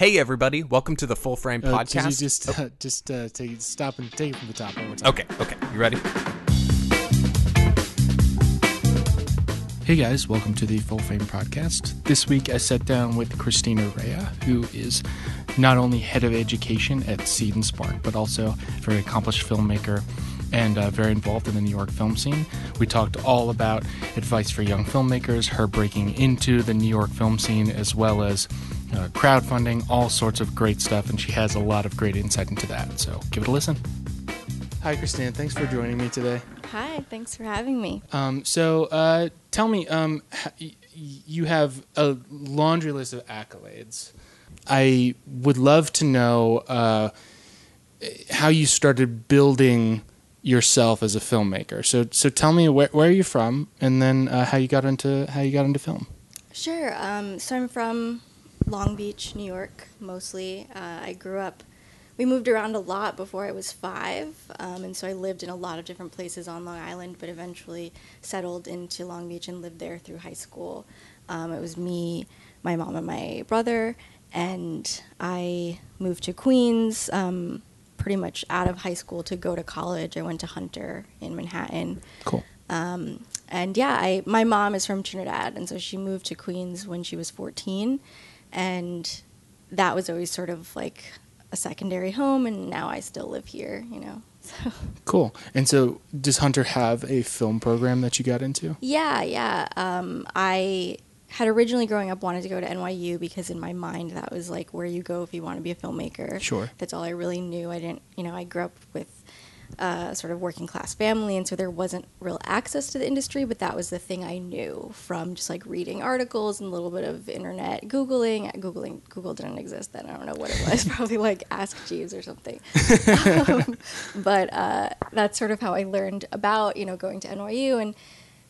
Hey everybody, welcome to the Full Frame Podcast. Could you stop and take it from the top one more time? Okay. You ready? Hey guys, welcome to the Full Frame Podcast. This week I sat down with Christina Raia, who is not only head of education at Seed and Spark, but also a very accomplished filmmaker and very involved in the New York film scene. We talked all about advice for young filmmakers, her breaking into the New York film scene, as well as crowdfunding, all sorts of great stuff, and she has a lot of great insight into that, so give it a listen. Hi, Christina. Thanks for joining me today. Hi. Thanks for having me. So tell me, you have a laundry list of accolades. I would love to know how you started building yourself as a filmmaker. So tell me where are you from, and then how you got into film. Sure. So I'm from Long Beach, New York, mostly. I grew up. We moved around a lot before I was 5, and so I lived in a lot of different places on Long Island, but eventually settled into Long Beach and lived there through high school. It was me, my mom, and my brother, and I moved to Queens pretty much out of high school to go to college. I went to Hunter in Manhattan. Cool. And yeah, my mom is from Trinidad, and so she moved to Queens when she was 14, and that was always sort of like a secondary home, and now I still live here, you know. So. Cool. And so does Hunter have a film program that you got into? Yeah. I had originally growing up wanted to go to NYU because in my mind that was like where you go if you want to be a filmmaker. Sure. That's all I really knew. I didn't, you know, I grew up with sort of working class family, and so there wasn't real access to the industry, but that was the thing I knew from just like reading articles and a little bit of internet Googling. Google didn't exist then. I don't know what it was, probably like Ask Jeeves or something. But that's sort of how I learned about, you know, going to NYU.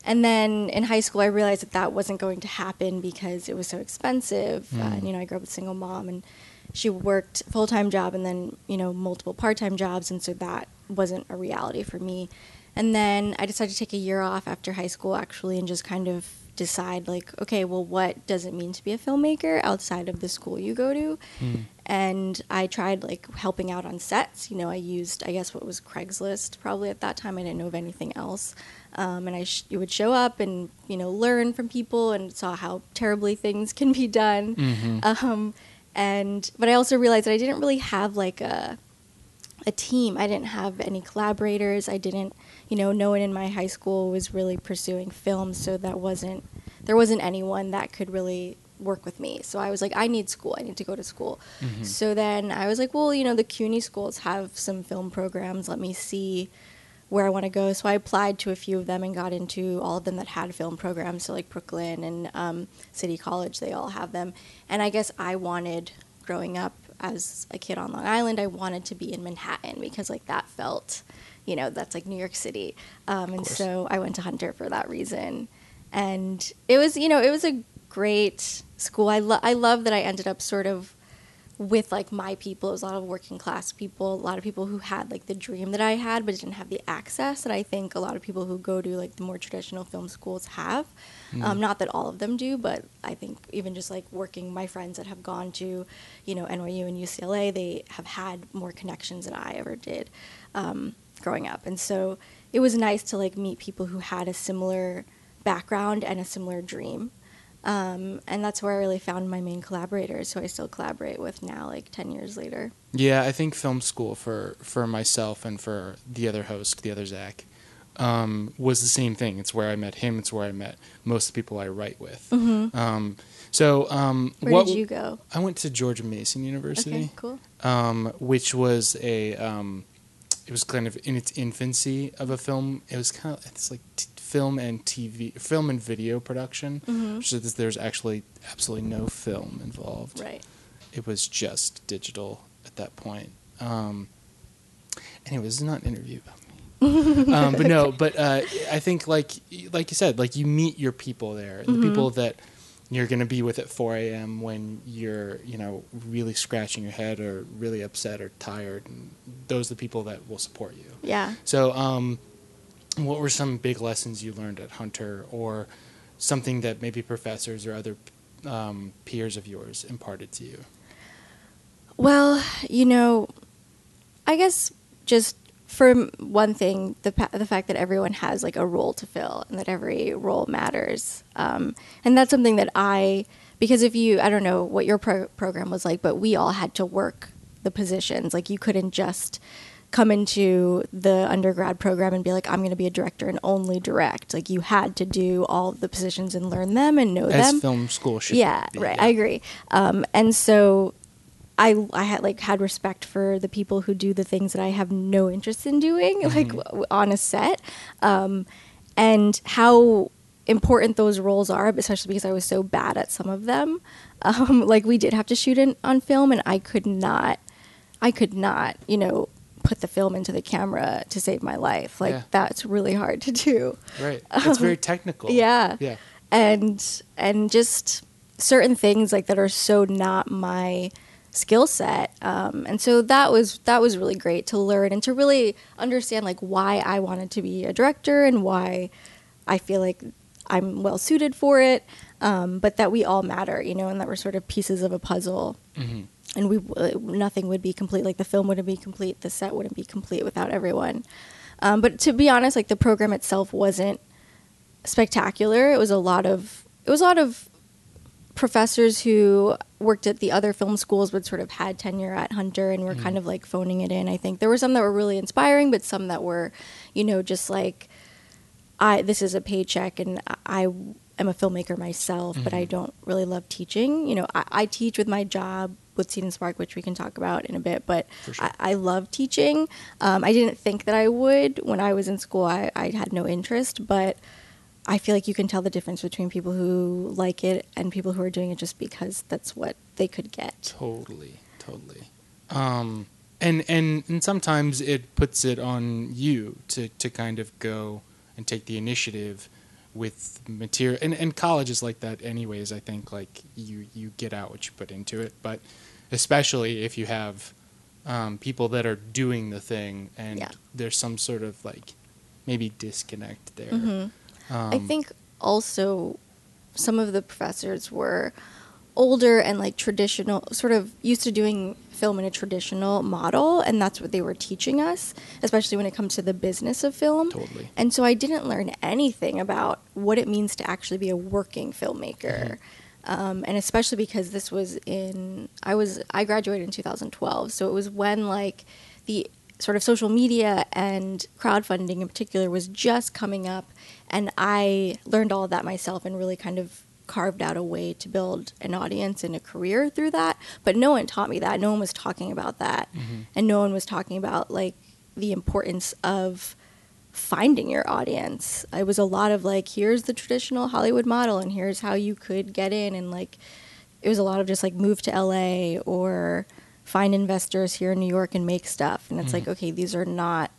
And then in high school I realized that wasn't going to happen because it was so expensive. And, you know, I grew up with a single mom, and she worked a full-time job and then, you know, multiple part-time jobs, and so that wasn't a reality for me. And then I decided to take a year off after high school, actually, and just kind of decide, like, okay, well, what does it mean to be a filmmaker outside of the school you go to? And I tried, like, helping out on sets. You know, I used, I guess, what was Craigslist probably at that time. I didn't know of anything else. And I would show up and, you know, learn from people and saw how terribly things can be done. But I also realized that I didn't really have like a team. I didn't have any collaborators. I didn't, you know, no one in my high school was really pursuing film, so there wasn't anyone that could really work with me. So I was like, I need school. I need to go to school. So then I was like, well, you know, the CUNY schools have some film programs. Let me see where I want to go. So I applied to a few of them and got into all of them that had film programs. So like Brooklyn and City College, they all have them. And I guess I wanted, growing up as a kid on Long Island, I wanted to be in Manhattan because like that felt, you know, that's like New York City. And so I went to Hunter for that reason. And it was, you know, it was a great school. I love that I ended up sort of with like my people. It was a lot of working class people, a lot of people who had like the dream that I had but didn't have the access that I think a lot of people who go to like the more traditional film schools have. Not that all of them do, but I think even just like working, my friends that have gone to, you know, NYU and UCLA, they have had more connections than I ever did growing up. And so it was nice to like meet people who had a similar background and a similar dream. And that's where I really found my main collaborators, who I still collaborate with now, like 10 years later. Yeah, I think film school for myself and for the other host, the other Zach, was the same thing. It's where I met him. It's where I met most of the people I write with. Where did you go? I went to George Mason University. Okay, cool. Which was it was kind of in its infancy of a film. It was kind of, it's like film and video production. So there's actually absolutely no film involved. Right. It was just digital at that point. Anyway, this is not an interview about me. But I think like you said, like you meet your people there, and the people that you're going to be with at 4 a.m. when you're, you know, really scratching your head or really upset or tired, and those are the people that will support you. Yeah. So, what were some big lessons you learned at Hunter, or something that maybe professors or other peers of yours imparted to you? Well, you know, I guess just for one thing, the fact that everyone has like a role to fill and that every role matters. And that's something that because if you, I don't know what your program was like, but we all had to work the positions. Like you couldn't just come into the undergrad program and be like, I'm going to be a director and only direct. Like you had to do all of the positions and learn them and know them. As film school should be. Right. Yeah. I agree. And so I had respect for the people who do the things that I have no interest in doing, like on a set, and how important those roles are, especially because I was so bad at some of them. Like we did have to shoot on film, and I could not, you know, put the film into the camera to save my life. Like that's really hard to do. Right, it's very technical. Yeah, and just certain things like that are so not my skill set, and so that was really great to learn and to really understand like why I wanted to be a director and why I feel like I'm well suited for it, but that we all matter, you know, and that we're sort of pieces of a puzzle, and we nothing would be complete, like the film wouldn't be complete, the set wouldn't be complete without everyone. But to be honest, like the program itself wasn't spectacular. It was a lot of professors who worked at the other film schools but sort of had tenure at Hunter and were kind of like phoning it in. I think there were some that were really inspiring, but some that were, you know, just like, this is a paycheck and I am a filmmaker myself, but I don't really love teaching. You know, I teach with my job with Seed and Spark, which we can talk about in a bit, but sure. I love teaching. I didn't think that I would when I was in school. I had no interest, but I feel like you can tell the difference between people who like it and people who are doing it just because that's what they could get. Totally. And sometimes it puts it on you to kind of go and take the initiative with material. And college is like that anyways, I think. Like, you get out what you put into it. But especially if you have people that are doing the thing and there's some sort of, like, maybe disconnect there. Mm-hmm. I think also some of the professors were older and like traditional, sort of used to doing film in a traditional model, and that's what they were teaching us, especially when it comes to the business of film. Totally. And so I didn't learn anything about what it means to actually be a working filmmaker, and especially because this was I graduated in 2012, so it was when like the sort of social media and crowdfunding in particular was just coming up, and I learned all of that myself and really kind of carved out a way to build an audience and a career through that. But no one taught me that. No one was talking about that. Mm-hmm. And no one was talking about like the importance of finding your audience. It was a lot of like, here's the traditional Hollywood model and here's how you could get in. And like, it was a lot of just like move to LA or find investors here in New York and make stuff. And it's like, okay, these are not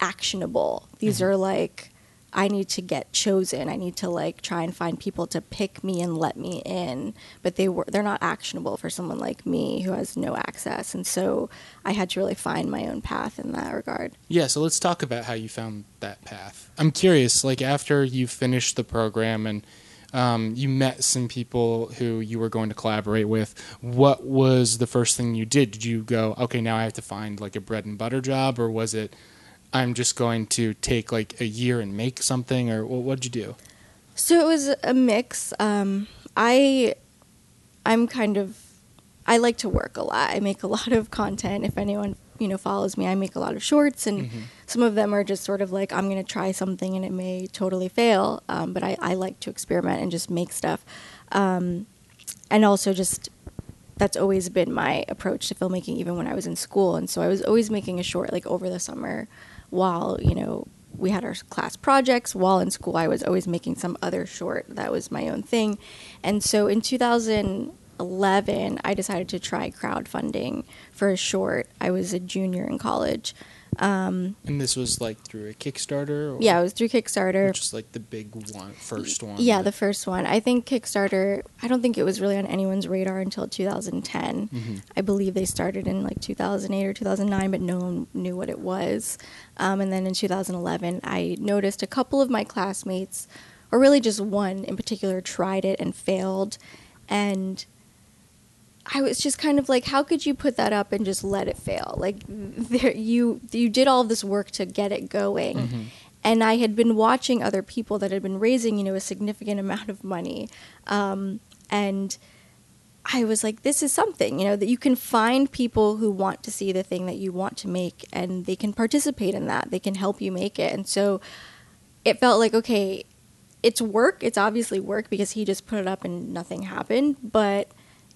actionable. These are like, I need to get chosen. I need to like try and find people to pick me and let me in, but they're not actionable for someone like me who has no access. And so I had to really find my own path in that regard. Yeah. So let's talk about how you found that path. I'm curious, like after you finished the program and you met some people who you were going to collaborate with, what was the first thing you did? Did you go, okay, now I have to find like a bread and butter job, or was it, I'm just going to take like a year and make something, or what'd you do? So it was a mix. I like to work a lot. I make a lot of content. If anyone, you know, follows me, I make a lot of shorts, and some of them are just sort of like, I'm going to try something and it may totally fail. But I like to experiment and just make stuff. And also just, that's always been my approach to filmmaking, even when I was in school. And so I was always making a short, like over the summer, while, you know, we had our class projects. While in school, I was always making some other short that was my own thing. And so in 2011, I decided to try crowdfunding for a short. I was a junior in college. And this was like through a Kickstarter? Or yeah, it was through Kickstarter. Which is like the first one. Yeah, the first one. I think Kickstarter, I don't think it was really on anyone's radar until 2010. I believe they started in like 2008 or 2009, but no one knew what it was. And then in 2011, I noticed a couple of my classmates, or really just one in particular, tried it and failed. And I was just kind of like, how could you put that up and just let it fail? Like, you did all this work to get it going. Mm-hmm. And I had been watching other people that had been raising, you know, a significant amount of money. And I was like, this is something, you know, that you can find people who want to see the thing that you want to make, and they can participate in that. They can help you make it. And so it felt like, okay, it's work. It's obviously work, because he just put it up and nothing happened. But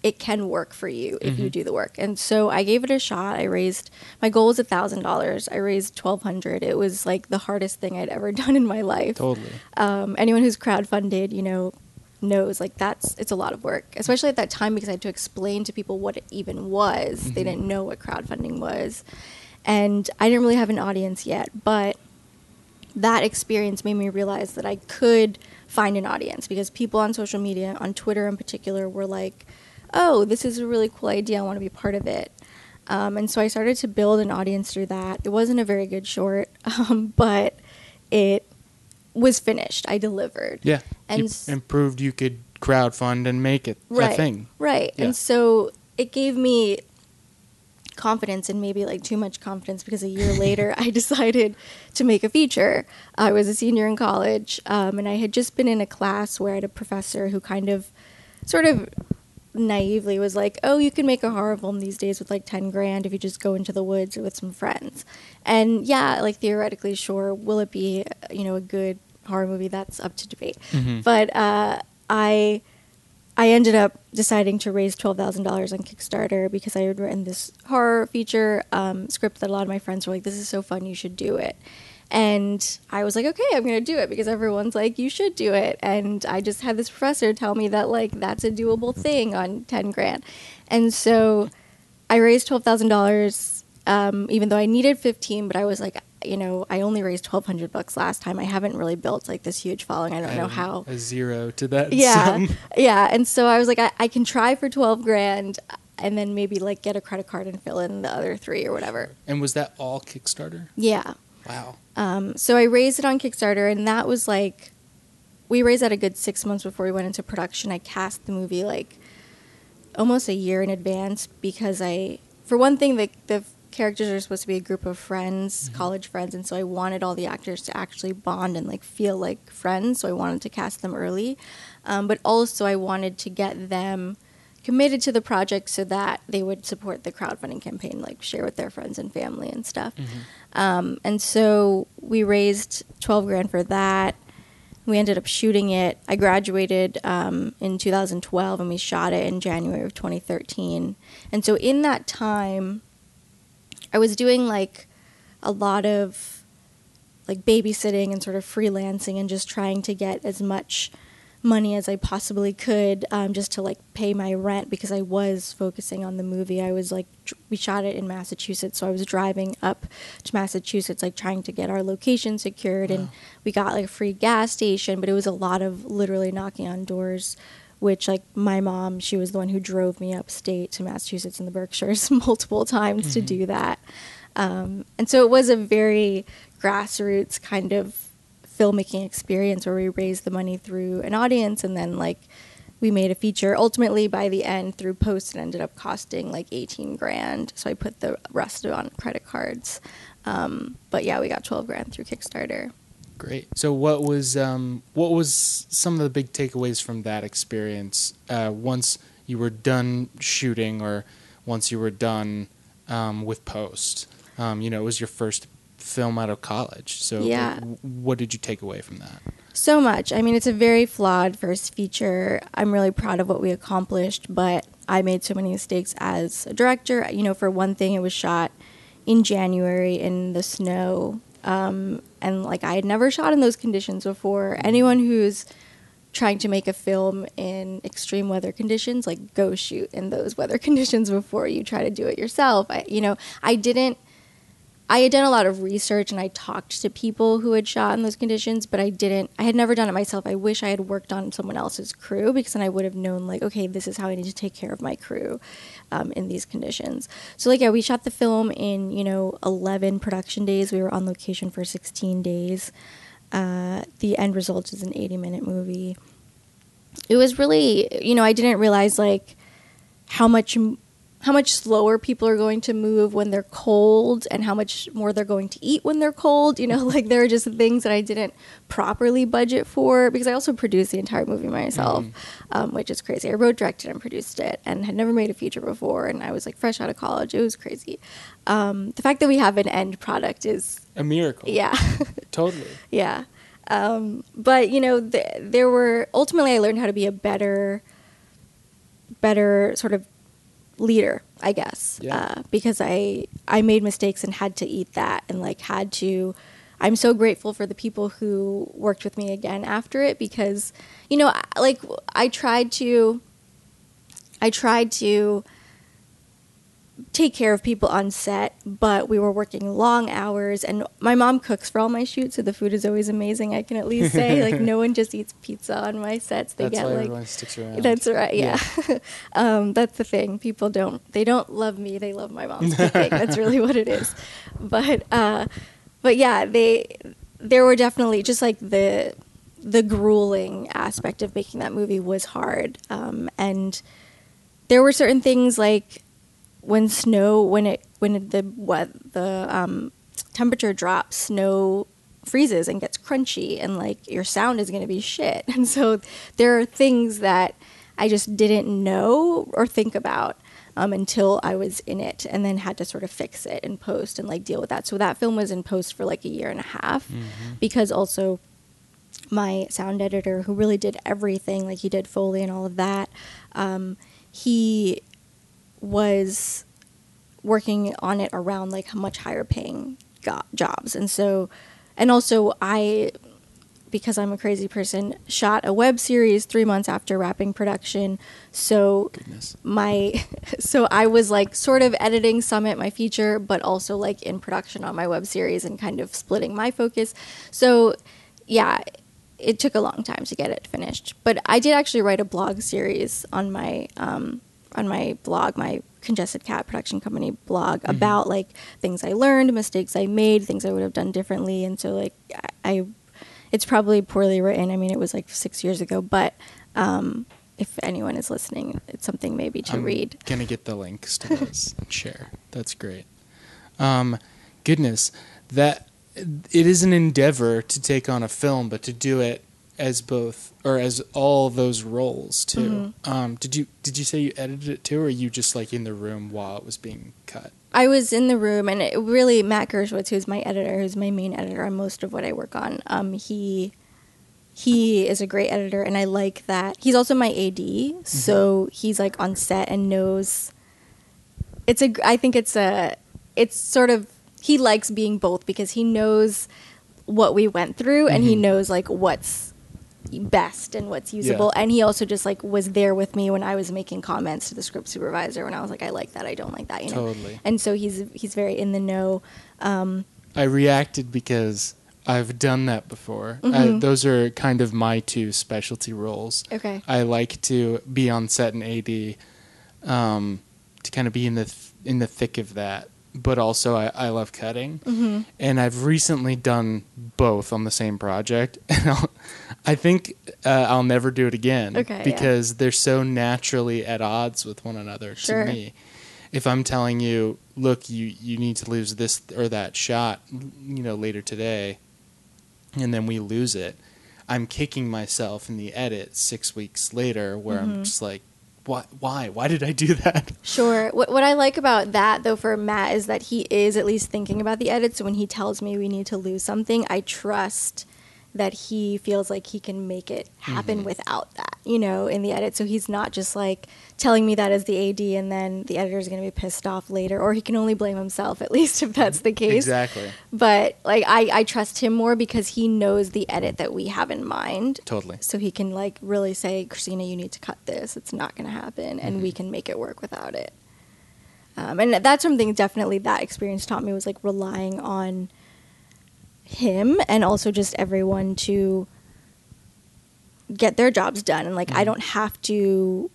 it can work for you if mm-hmm. you do the work. And so I gave it a shot. I raised, my goal was $1,000. I raised $1,200. It was like the hardest thing I'd ever done in my life. Totally. Anyone who's crowdfunded, you know, knows like it's a lot of work, especially at that time, because I had to explain to people what it even was. Mm-hmm. They didn't know what crowdfunding was. And I didn't really have an audience yet, but that experience made me realize that I could find an audience, because people on social media, on Twitter in particular, were like, oh, this is a really cool idea. I want to be part of it. And so I started to build an audience through that. It wasn't a very good short, but it was finished. I delivered. Yeah. And proved you could crowdfund and make it a thing. Right. Yeah. And so it gave me confidence, and maybe like too much confidence, because a year later I decided to make a feature. I was a senior in college, and I had just been in a class where I had a professor who kind of sort of naively was like, oh, you can make a horror film these days with like $10,000 if you just go into the woods with some friends. And yeah, like theoretically, sure, will it be, you know, a good horror movie? That's up to debate. Mm-hmm. But I ended up deciding to raise $12,000 on Kickstarter, because I had written this horror feature script that a lot of my friends were like, this is so fun, you should do it. And I was like, okay, I'm going to do it, because everyone's like, you should do it. And I just had this professor tell me that, like, that's a doable thing on $10,000. And so I raised $12,000, even though I needed 15, but I was like, you know, I only raised $1,200 last time. I haven't really built like this huge following. I don't know how. A zero to that sum. Yeah. And so I was like, I can try for $12,000, and then maybe like get a credit card and fill in the other three or whatever. And was that all Kickstarter? Yeah. Wow. So I raised it on Kickstarter, and that was like, we raised that a good 6 months before we went into production. I cast the movie like almost a year in advance, because for one thing, the characters are supposed to be a group of friends, mm-hmm. college friends. And so I wanted all the actors to actually bond and like feel like friends. So I wanted to cast them early. But also I wanted to get them committed to the project so that they would support the crowdfunding campaign, like share with their friends and family and stuff. Mm-hmm. And so we raised $12,000 for that. We ended up shooting it. I graduated in 2012, and we shot it in January of 2013. And so in that time, I was doing like a lot of like babysitting and sort of freelancing, and just trying to get as much money as I possibly could, just to like pay my rent, because I was focusing on the movie. I was like, we shot it in Massachusetts, so I was driving up to Massachusetts, like trying to get our location secured. Wow. And we got like a free gas station, but it was a lot of literally knocking on doors, which like my mom, she was the one who drove me upstate to Massachusetts and the Berkshires multiple times mm-hmm. to do that. And so it was a very grassroots kind of filmmaking experience, where we raised the money through an audience, and then like we made a feature ultimately by the end through posts. It ended up costing like $18,000, so I put the rest of it on credit cards, but yeah, we got $12,000 through Kickstarter. Great. So what was some of the big takeaways from that experience, once you were done shooting, or once you were done with post? You know, it was your first film out of college, so yeah. What did you take away from that? So much. I mean, it's a very flawed first feature. I'm really proud of what we accomplished, but I made so many mistakes as a director. You know, for one thing, it was shot in January in the snow, and like I had never shot in those conditions before. Anyone who's trying to make a film in extreme weather conditions, like go shoot in those weather conditions before you try to do it yourself. I had done a lot of research, and I talked to people who had shot in those conditions, but I had never done it myself. I wish I had worked on someone else's crew, because then I would have known like, okay, this is how I need to take care of my crew in these conditions. So like, yeah, we shot the film in, you know, 11 production days. We were on location for 16 days. The end result is an 80-minute movie. It was really, you know, I didn't realize like how much slower people are going to move when they're cold and how much more they're going to eat when they're cold. You know, like there are just things that I didn't properly budget for because I also produced the entire movie myself, which is crazy. I wrote, directed, and produced it and had never made a feature before. And I was like fresh out of college. It was crazy. The fact that we have an end product is a miracle. Yeah. Totally. Yeah. But, you know, there were ultimately I learned how to be a better sort of leader, I guess, because I made mistakes and had to eat that and like had to. I'm so grateful for the people who worked with me again after it because, you know, like I tried to take care of people on set, but we were working long hours and my mom cooks for all my shoots, so the food is always amazing. I can at least say like no one just eats pizza on my sets. They that's get why like everyone sticks around. That's right, yeah. That's the thing. People don't love me, they love my mom's cooking. That's really what it is. But yeah, there were definitely just like the grueling aspect of making that movie was hard. And there were certain things like when the temperature drops, snow freezes and gets crunchy, and like your sound is going to be shit. And so there are things that I just didn't know or think about until I was in it, and then had to sort of fix it in post and like deal with that. So that film was in post for like a year and a half because also my sound editor, who really did everything, like he did Foley and all of that, he was working on it around like much higher paying jobs. And so, and also I, because I'm a crazy person, shot a web series 3 months after wrapping production. So so I was like sort of editing Summit, my feature, but also like in production on my web series and kind of splitting my focus. So yeah, it took a long time to get it finished, but I did actually write a blog series on my blog, my Congested Cat production company blog, about like things I learned, mistakes I made, things I would have done differently. And so like it's probably poorly written. I mean, it was like 6 years ago, but if anyone is listening, it's something maybe to read. I'm going to get the links to those and share. That's great. Goodness, that it is an endeavor to take on a film, but to do it as both or as all those roles too. Did you say you edited it too, or were you just like in the room while it was being cut? I was in the room, and it really Matt Gershwitz, who's my editor, who's my main editor on most of what I work on, he is a great editor, and I like that he's also my AD. So he's like on set and knows he likes being both because he knows what we went through and he knows like what's best and what's usable, and he also just like was there with me when I was making comments to the script supervisor when I was like, I like that, I don't like that, you know. Totally. And so he's very in the know. I reacted because I've done that before. Those are kind of my two specialty roles. Okay. I like to be on set and AD, to kind of be in the thick of that, but also I love cutting. And I've recently done both on the same project, and I think I'll never do it again, because they're so naturally at odds with one another to me. If I'm telling you, look, you need to lose this or that shot, you know, later today, and then we lose it, I'm kicking myself in the edit 6 weeks later, where I'm just like, Why did I do that? Sure. What I like about that, though, for Matt, is that he is at least thinking about the edit. So when he tells me we need to lose something, I trust that he feels like he can make it happen without that, you know, in the edit. So he's not just like telling me that as the AD and then the editor is going to be pissed off later, or he can only blame himself, at least if that's the case. Exactly. But like I trust him more because he knows the edit that we have in mind. Totally. So he can like really say, Christina, you need to cut this. It's not going to happen. And we can make it work without it. And that's something definitely that experience taught me, was like relying on him and also just everyone to get their jobs done. And like I don't have to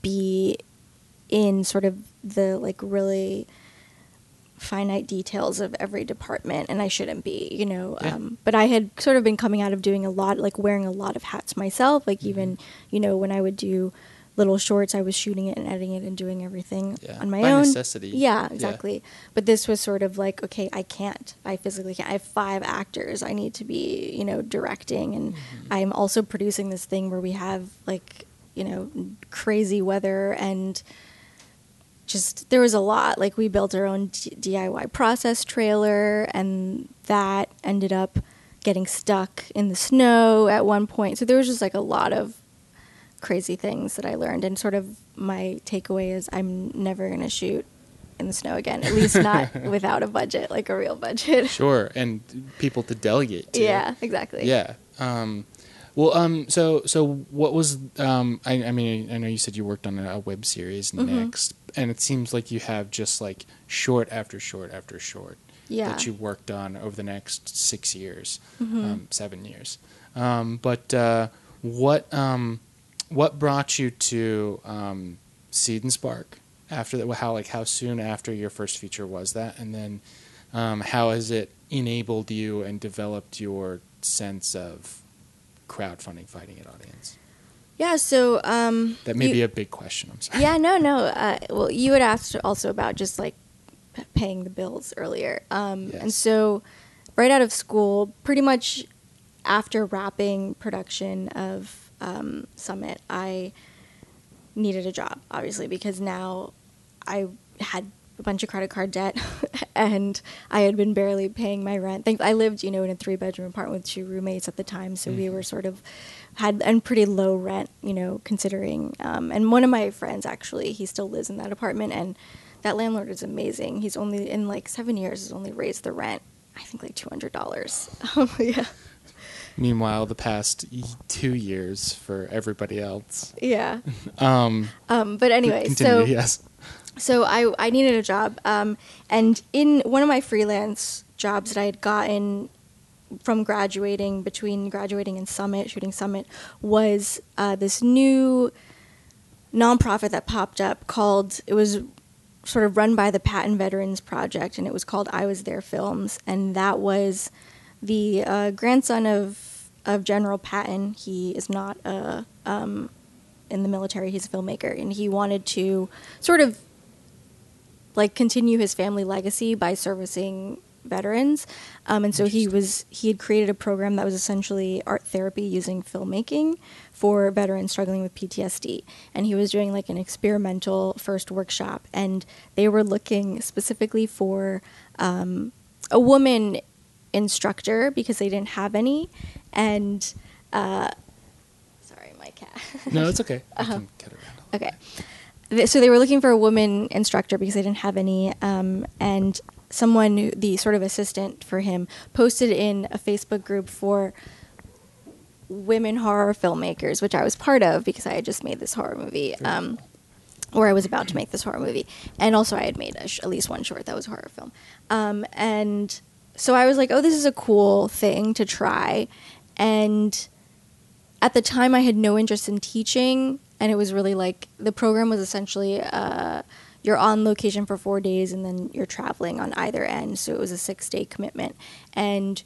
be in sort of the like really finite details of every department, and I shouldn't be, you know. But I had sort of been coming out of doing a lot, like wearing a lot of hats myself, like even, you know, when I would do little shorts, I was shooting it and editing it and doing everything on my own. By necessity. Yeah, exactly. Yeah. But this was sort of like, okay, I can't. I physically can't. I have 5 actors. I need to be, you know, directing. And I'm also producing this thing where we have, like, you know, crazy weather and just there was a lot. Like, we built our own DIY process trailer, and that ended up getting stuck in the snow at one point. So there was just, like, a lot of crazy things that I learned, and sort of my takeaway is I'm never going to shoot in the snow again, at least not without a budget, like a real budget. Sure, and people to delegate to. Yeah, exactly. Yeah. So what was, I mean, I know you said you worked on a web series next, and it seems like you have just, like, short after short after short that you worked on over the next 6 years, 7 years. What brought you to Seed and Spark after that? How soon after your first feature was that? And then how has it enabled you and developed your sense of crowdfunding, finding an audience? Yeah, so... that may be a big question, I'm sorry. Yeah, no. Well, you had asked also about just, like, paying the bills earlier. Yes. And so right out of school, pretty much after wrapping production of... Summit, I needed a job, obviously, because now I had a bunch of credit card debt and I had been barely paying my rent. I lived, you know, in a 3-bedroom apartment with 2 roommates at the time, so we were sort of had pretty low rent, you know, considering. And one of my friends, actually, he still lives in that apartment, and that landlord is amazing. He's only, in like 7 years, has only raised the rent, I think, like $200. Yeah. Meanwhile, the past 2 years for everybody else. Yeah. But anyway, continue, so I needed a job. And in one of my freelance jobs that I had gotten from graduating and shooting Summit, was this new nonprofit that popped up called, it was sort of run by the Patton Veterans Project, and it was called I Was There Films. And that was... the grandson of General Patton. He is not in the military. He's a filmmaker, and he wanted to sort of, like, continue his family legacy by servicing veterans. And so he had created a program that was essentially art therapy using filmmaking for veterans struggling with PTSD. And he was doing, like, an experimental first workshop, and they were looking specifically for a woman instructor because they didn't have any, and sorry, my cat. No, it's okay. I can get around. Okay, so they were looking for a woman instructor because they didn't have any, and someone, the sort of assistant for him, posted in a Facebook group for women horror filmmakers, which I was part of because I had just made this horror movie. Or I was about to make this horror movie, and also I had made at least one short that was a horror film, and. So I was like, oh, this is a cool thing to try. And at the time, I had no interest in teaching. And it was really like, the program was essentially you're on location for 4 days and then you're traveling on either end. So it was a 6-day commitment. And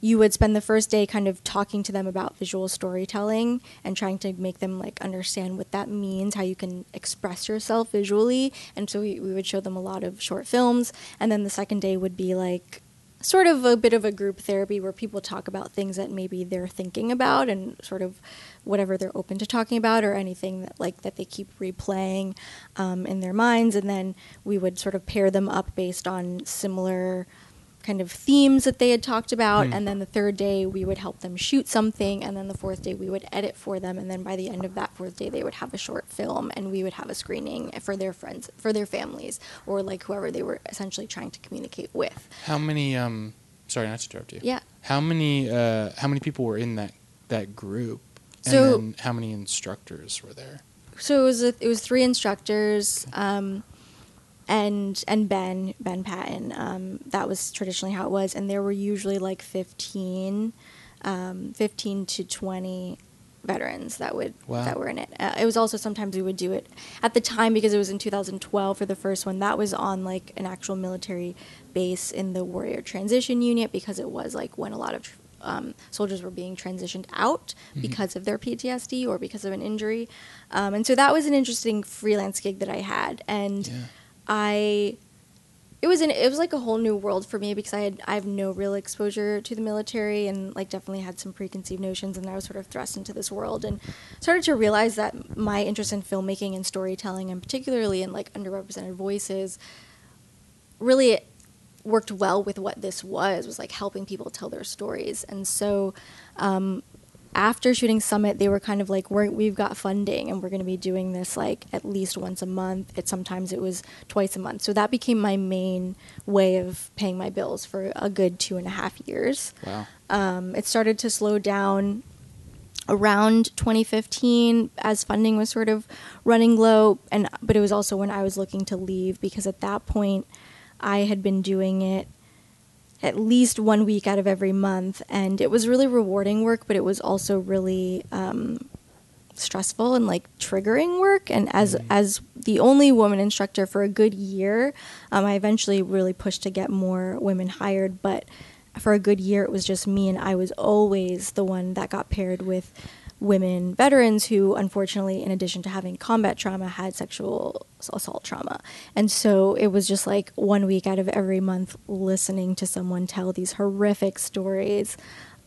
you would spend the first day kind of talking to them about visual storytelling and trying to make them, like, understand what that means, how you can express yourself visually. And so we would show them a lot of short films. And then the second day would be like, sort of a bit of a group therapy where people talk about things that maybe they're thinking about and sort of whatever they're open to talking about or anything that they keep replaying in their minds. And then we would sort of pair them up based on similar kind of themes that they had talked about. And then the third day we would help them shoot something. And then the fourth day we would edit for them. And then by the end of that fourth day, they would have a short film, and we would have a screening for their friends, for their families, or like whoever they were essentially trying to communicate with. How many, sorry, not to interrupt you. Yeah. How many people were in that group? And so, then how many instructors were there? So it was 3 instructors. Okay. And Ben Patton, that was traditionally how it was. And there were usually like 15 to 20 veterans that were in it. It was also, sometimes we would do it at the time, because it was in 2012 for the first one, that was on like an actual military base in the Warrior Transition Unit, because it was like when a lot of soldiers were being transitioned out because of their PTSD or because of an injury. And so that was an interesting freelance gig that I had. And it was like a whole new world for me, because I have no real exposure to the military, and like definitely had some preconceived notions, and I was sort of thrust into this world and started to realize that my interest in filmmaking and storytelling, and particularly in like underrepresented voices, really worked well with what this was like helping people tell their stories. And so after shooting Summit, they were kind of like, we've got funding and we're going to be doing this like at least once a month. Sometimes it was twice a month. So that became my main way of paying my bills for a good 2.5 years. Wow. It started to slow down around 2015 as funding was sort of running low. But it was also when I was looking to leave, because at that point I had been doing it at least 1 week out of every month, and it was really rewarding work, but it was also really stressful and like triggering work. And as the only woman instructor for a good year, I eventually really pushed to get more women hired, but for a good year it was just me, and I was always the one that got paired with women veterans who, unfortunately, in addition to having combat trauma, had sexual assault trauma. And so it was just like 1 week out of every month listening to someone tell these horrific stories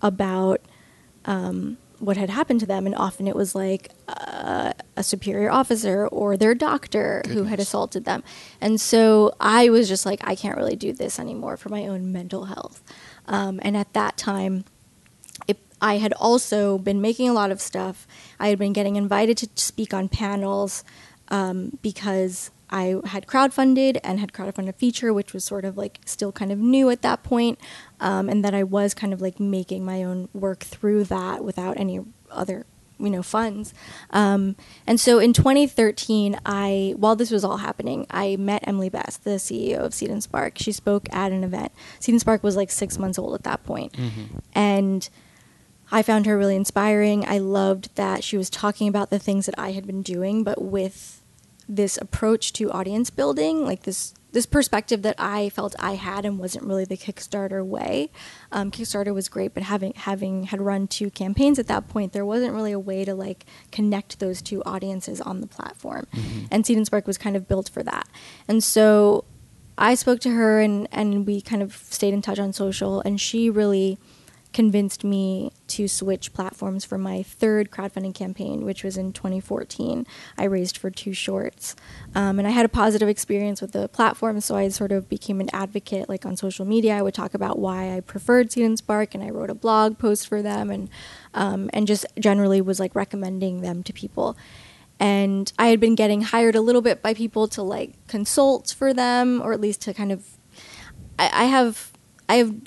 about what had happened to them. And often it was like a superior officer or their doctor who had assaulted them. And so I was just like, I can't really do this anymore for my own mental health. And at that time, I had also been making a lot of stuff. I had been getting invited to speak on panels because I had crowdfunded and had crowdfunded a feature, which was sort of like still kind of new at that point, and that I was kind of like making my own work through that without any other, funds. And so in 2013, while this was all happening, I met Emily Best, the CEO of Seed and Spark. She spoke at an event. Seed and Spark was like 6 months old at that point. And I found her really inspiring. I loved that she was talking about the things that I had been doing, but with this approach to audience building, like this perspective that I felt I had and wasn't really the Kickstarter way. Kickstarter was great, but having had run 2 campaigns at that point, there wasn't really a way to like connect those 2 audiences on the platform. And Seed and Spark was kind of built for that. And so I spoke to her and we kind of stayed in touch on social, and she really convinced me to switch platforms for my third crowdfunding campaign, which was in 2014. I raised for 2 shorts. And I had a positive experience with the platform, so I sort of became an advocate. Like on social media, I would talk about why I preferred Seed and Spark, and I wrote a blog post for them, and just generally was like recommending them to people. And I had been getting hired a little bit by people to like consult for them, or at least to kind of,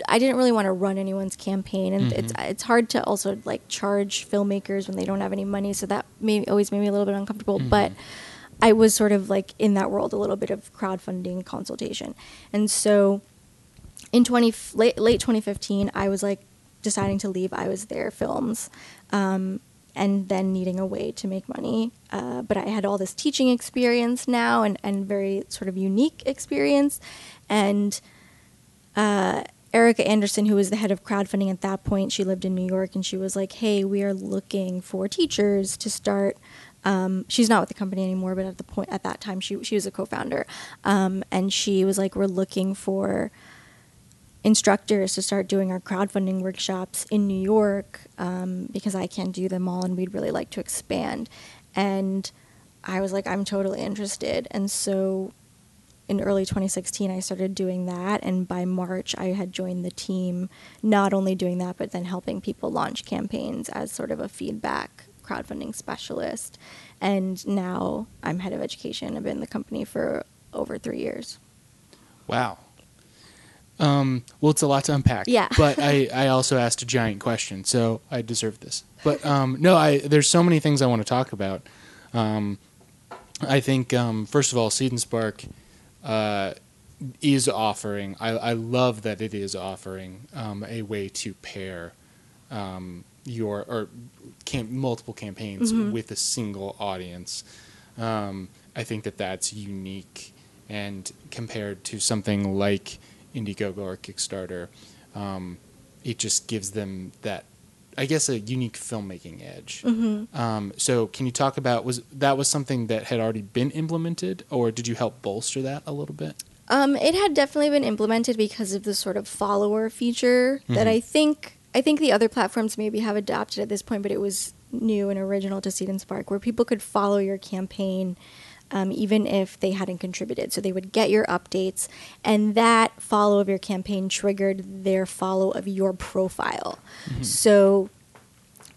I didn't really want to run anyone's campaign, and it's hard to also like charge filmmakers when they don't have any money, so that always made me a little bit uncomfortable. But I was sort of like in that world a little bit of crowdfunding consultation. And so in late 2015, I was like deciding to leave I Was There Films, and then needing a way to make money. But I had all this teaching experience now, and very sort of unique experience, and Erica Anderson, who was the head of crowdfunding at that point, she lived in New York, and she was like, hey, we are looking for teachers to start. She's not with the company anymore, but at that time she was a co-founder. And she was like, we're looking for instructors to start doing our crowdfunding workshops in New York, because I can't do them all, and we'd really like to expand. And I was like, I'm totally interested. And so in early 2016, I started doing that, and by March, I had joined the team, not only doing that, but then helping people launch campaigns as sort of a feedback crowdfunding specialist. And now I'm head of education. I've been in the company for over 3 years. Wow. Well, it's a lot to unpack. Yeah. But I also asked a giant question, so I deserve this. But there's so many things I want to talk about. I think, first of all, Seed and Spark is offering, I love that it is offering a way to pair multiple campaigns with a single audience. I think that's unique, and compared to something like Indiegogo or Kickstarter, it just gives them that, I guess, a unique filmmaking edge. Mm-hmm. So can you talk about, was that something that had already been implemented, or did you help bolster that a little bit? It had definitely been implemented because of the sort of follower feature that I think the other platforms maybe have adopted at this point, but it was new and original to Seed and Spark, where people could follow your campaign even if they hadn't contributed. So they would get your updates, and that follow of your campaign triggered their follow of your profile. Mm-hmm. So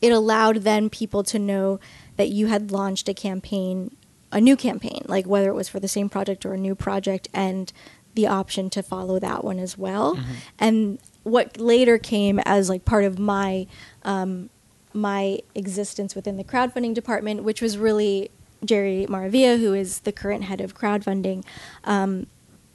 it allowed then people to know that you had launched a campaign, a new campaign, like whether it was for the same project or a new project, and the option to follow that one as well. Mm-hmm. And what later came as like part of my my existence within the crowdfunding department, which was really Jerry Maravilla, who is the current head of crowdfunding.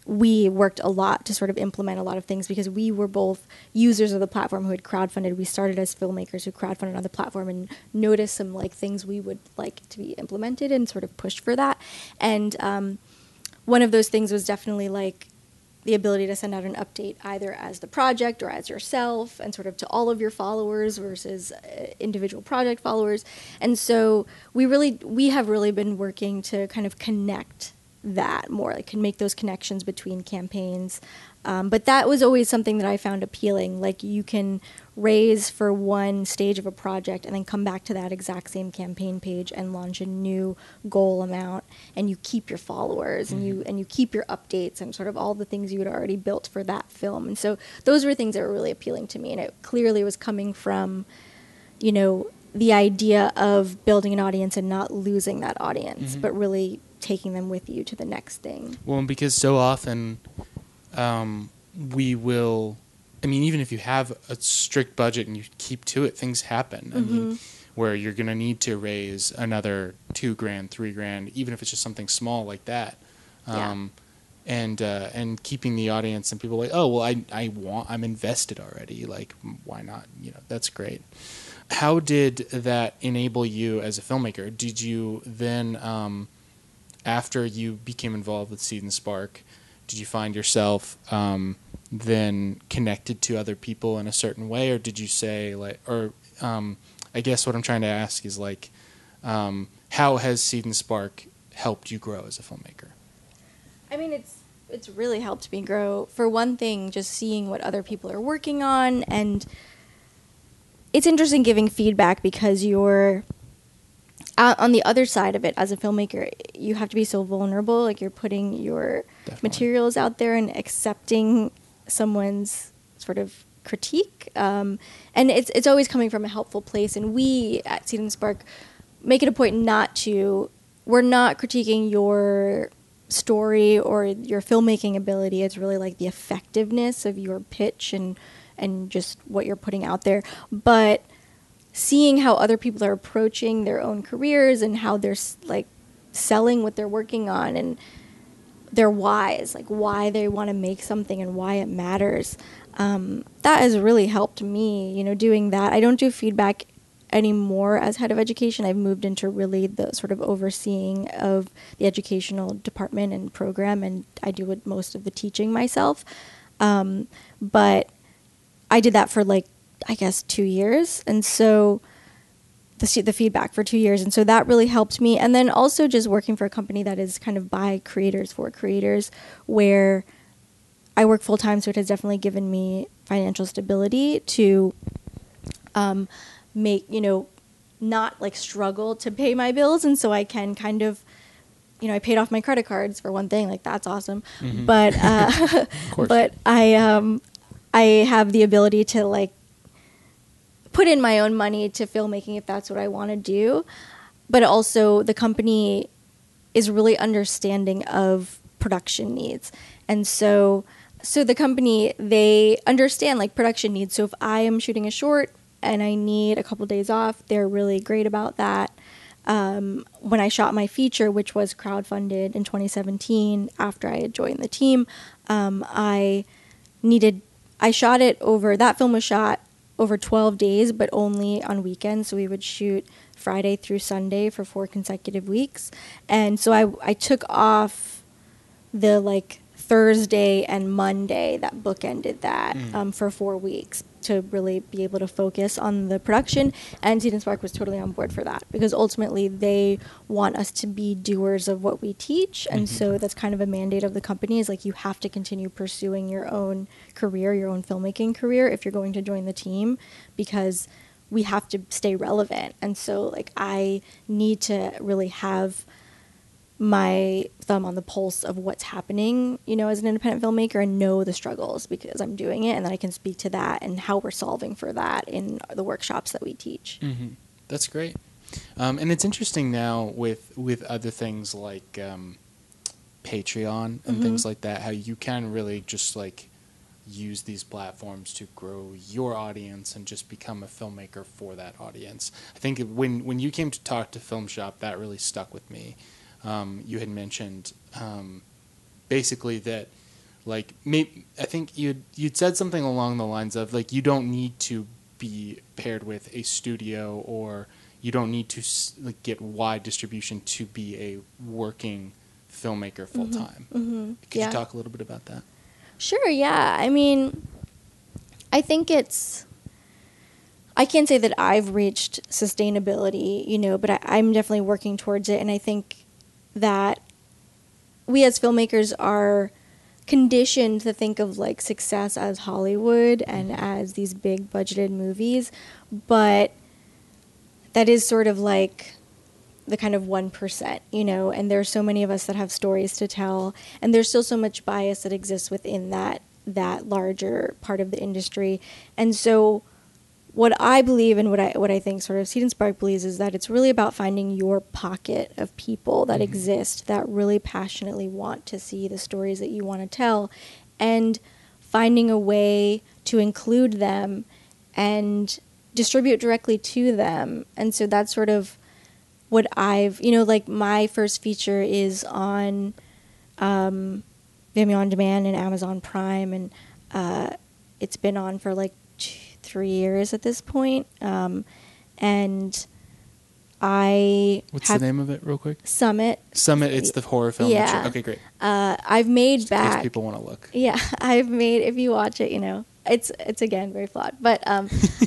We worked a lot to sort of implement a lot of things because we were both users of the platform who had crowdfunded. We started as filmmakers who crowdfunded on the platform and noticed some like things we would like to be implemented and sort of pushed for that. And one of those things was definitely like the ability to send out an update either as the project or as yourself and sort of to all of your followers versus individual project followers. And so we have really been working to kind of connect that more, like can make those connections between campaigns. But that was always something that I found appealing. Like you can raise for one stage of a project and then come back to that exact same campaign page and launch a new goal amount, and you keep your followers and you keep your updates and sort of all the things you had already built for that film. And so those were things that were really appealing to me, and it clearly was coming from, you know, the idea of building an audience and not losing that audience, but really taking them with you to the next thing. Well, and because so often even if you have a strict budget and you keep to it, things happen. I mean, where you're going to need to raise another $2,000, $3,000, even if it's just something small like that. And keeping the audience and people like, oh, well, I'm invested already. Like, why not? You know, that's great. How did that enable you as a filmmaker? Did you then, after you became involved with Seed and Spark, did you find yourself then connected to other people in a certain way, or did you say like, or I guess what I'm trying to ask is like, how has Seed and Spark helped you grow as a filmmaker? I mean, it's really helped me grow. For one thing, just seeing what other people are working on, and it's interesting giving feedback because you're on the other side of it as a filmmaker. You have to be so vulnerable, like you're putting your materials out there and accepting someone's sort of critique, and it's always coming from a helpful place. And we at Seed and Spark make it a point we're not critiquing your story or your filmmaking ability. It's really like the effectiveness of your pitch and just what you're putting out there, but seeing how other people are approaching their own careers and how they're like selling what they're working on and their whys, like why they want to make something and why it matters. That has really helped me, you know, doing that. I don't do feedback anymore as head of education. I've moved into really the sort of overseeing of the educational department and program, and I do most of the teaching myself. But I did that for like, I guess 2 years, and so the feedback for 2 years, and so that really helped me. And then also just working for a company that is kind of by creators for creators, where I work full time, so it has definitely given me financial stability to make, you know, not like struggle to pay my bills, and so I can kind of, you know, I paid off my credit cards for one thing, like that's awesome, but of course. But I have the ability to like put in my own money to filmmaking if that's what I want to do. But also the company is really understanding of production needs. And so the company, they understand like production needs. So if I am shooting a short and I need a couple days off, they're really great about that. When I shot my feature, which was crowdfunded in 2017 after I had joined the team, that film was shot over 12 days, but only on weekends. So we would shoot Friday through Sunday for 4 consecutive weeks. And so I took off the like Thursday and Monday that bookended that for 4 weeks to really be able to focus on the production. And Seed and Spark was totally on board for that because ultimately they want us to be doers of what we teach. And so that's kind of a mandate of the company is like you have to continue pursuing your own career, your own filmmaking career if you're going to join the team because we have to stay relevant. And so like I need to really have my thumb on the pulse of what's happening, you know, as an independent filmmaker and know the struggles because I'm doing it and then I can speak to that and how we're solving for that in the workshops that we teach. That's great. And it's interesting now with other things like Patreon and things like that, how you can really just like use these platforms to grow your audience and just become a filmmaker for that audience. I think when you came to talk to Film Shop, that really stuck with me. You had mentioned basically that, like, maybe, I think you'd said something along the lines of, like, you don't need to be paired with a studio or you don't need to like, get wide distribution to be a working filmmaker full-time. Could you talk a little bit about that? Sure, yeah. I mean, I think it's... I can't say that I've reached sustainability, you know, but I'm definitely working towards it, and I think that we as filmmakers are conditioned to think of like success as Hollywood and as these big budgeted movies, but that is sort of like the kind of 1%, you know, and there are so many of us that have stories to tell, and there's still so much bias that exists within that larger part of the industry. And so what I believe and what I think sort of Seed and Spark believes is that it's really about finding your pocket of people that exist that really passionately want to see the stories that you want to tell and finding a way to include them and distribute directly to them. And so that's sort of what I've, you know, like my first feature is on Vimeo On Demand and Amazon Prime, and it's been on for like 3 years at this point, and I what's the name of it real quick? Summit, it's the horror film. Okay, great. I've made just back in case people want to look. I've made, if you watch it, you know, it's again very flawed, but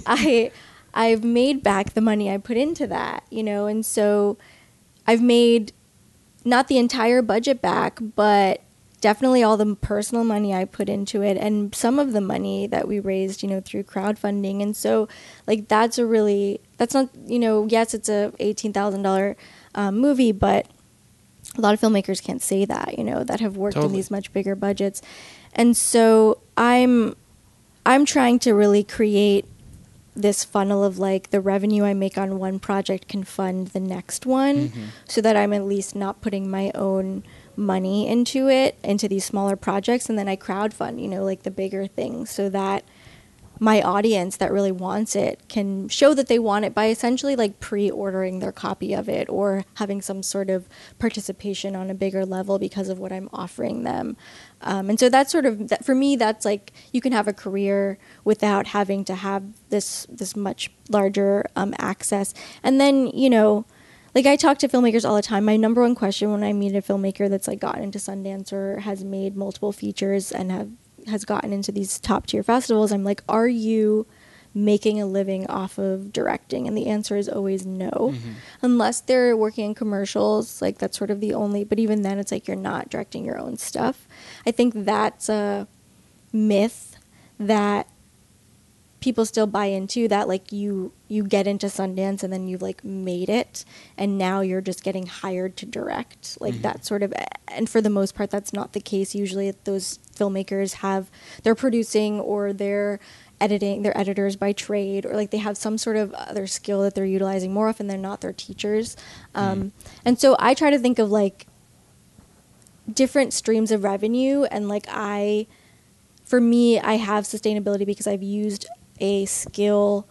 I've made back the money I put into that, you know, and so I've made not the entire budget back, but definitely all the personal money I put into it and some of the money that we raised, you know, through crowdfunding. And so, like, that's not, you know, yes, it's a $18,000 movie, but a lot of filmmakers can't say that, you know, that have worked in these much bigger budgets. And so I'm trying to really create this funnel of, like, the revenue I make on one project can fund the next one so that I'm at least not putting my own money into these smaller projects, and then I crowdfund, you know, like the bigger things so that my audience that really wants it can show that they want it by essentially like pre-ordering their copy of it or having some sort of participation on a bigger level because of what I'm offering them. And so that's sort of, for me, that's like, you can have a career without having to have this much larger access. And then, you know, like, I talk to filmmakers all the time. My number one question when I meet a filmmaker that's, like, gotten into Sundance or has made multiple features and has gotten into these top-tier festivals, I'm like, are you making a living off of directing? And the answer is always no. Unless they're working in commercials, like, that's sort of the only... But even then, it's like you're not directing your own stuff. I think that's a myth that people still buy into, that like you get into Sundance and then you've like made it and now you're just getting hired to direct, like that sort of, and for the most part that's not the case. Usually those filmmakers they're producing or they're editing, they're editors by trade, or like they have some sort of other skill that they're utilizing. More often than not, they're teachers. And so I try to think of like different streams of revenue, and like for me, I have sustainability because I've used a skill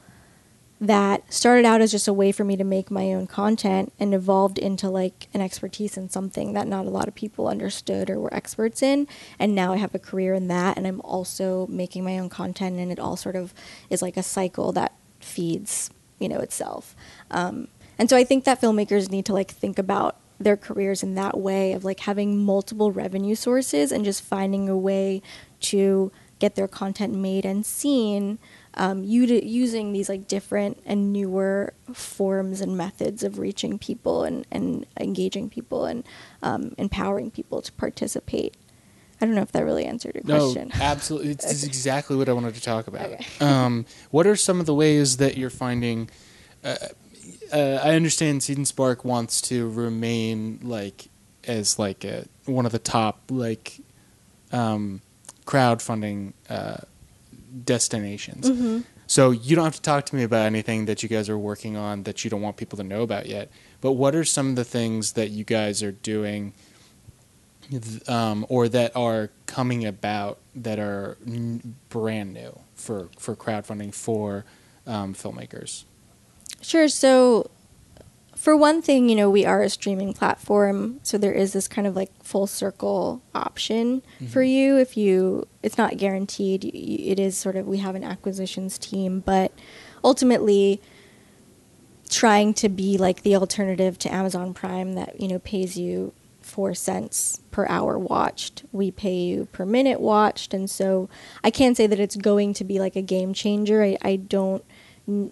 that started out as just a way for me to make my own content and evolved into like an expertise in something that not a lot of people understood or were experts in. And now I have a career in that, and I'm also making my own content, and it all sort of is like a cycle that feeds, you know, itself. And so I think that filmmakers need to like think about their careers in that way of like having multiple revenue sources and just finding a way to get their content made and seen using these like different and newer forms and methods of reaching people and engaging people and empowering people to participate. I don't know if that really answered your question. No, absolutely. This is exactly what I wanted to talk about. Okay. What are some of the ways that you're finding... I understand Seed and Spark wants to remain like as like one of the top like crowdfunding destinations. Mm-hmm. So you don't have to talk to me about anything that you guys are working on that you don't want people to know about yet. But what are some of the things that you guys are doing or that are coming about that are brand new for crowdfunding for filmmakers? Sure. So for one thing, you know, we are a streaming platform. So there is this kind of like full circle option mm-hmm. for you. If you, it's not guaranteed. It is sort of, we have an acquisitions team, but ultimately trying to be like the alternative to Amazon Prime that, you know, pays you 4 cents per hour watched. We pay you per minute watched. And so I can't say that it's going to be like a game changer.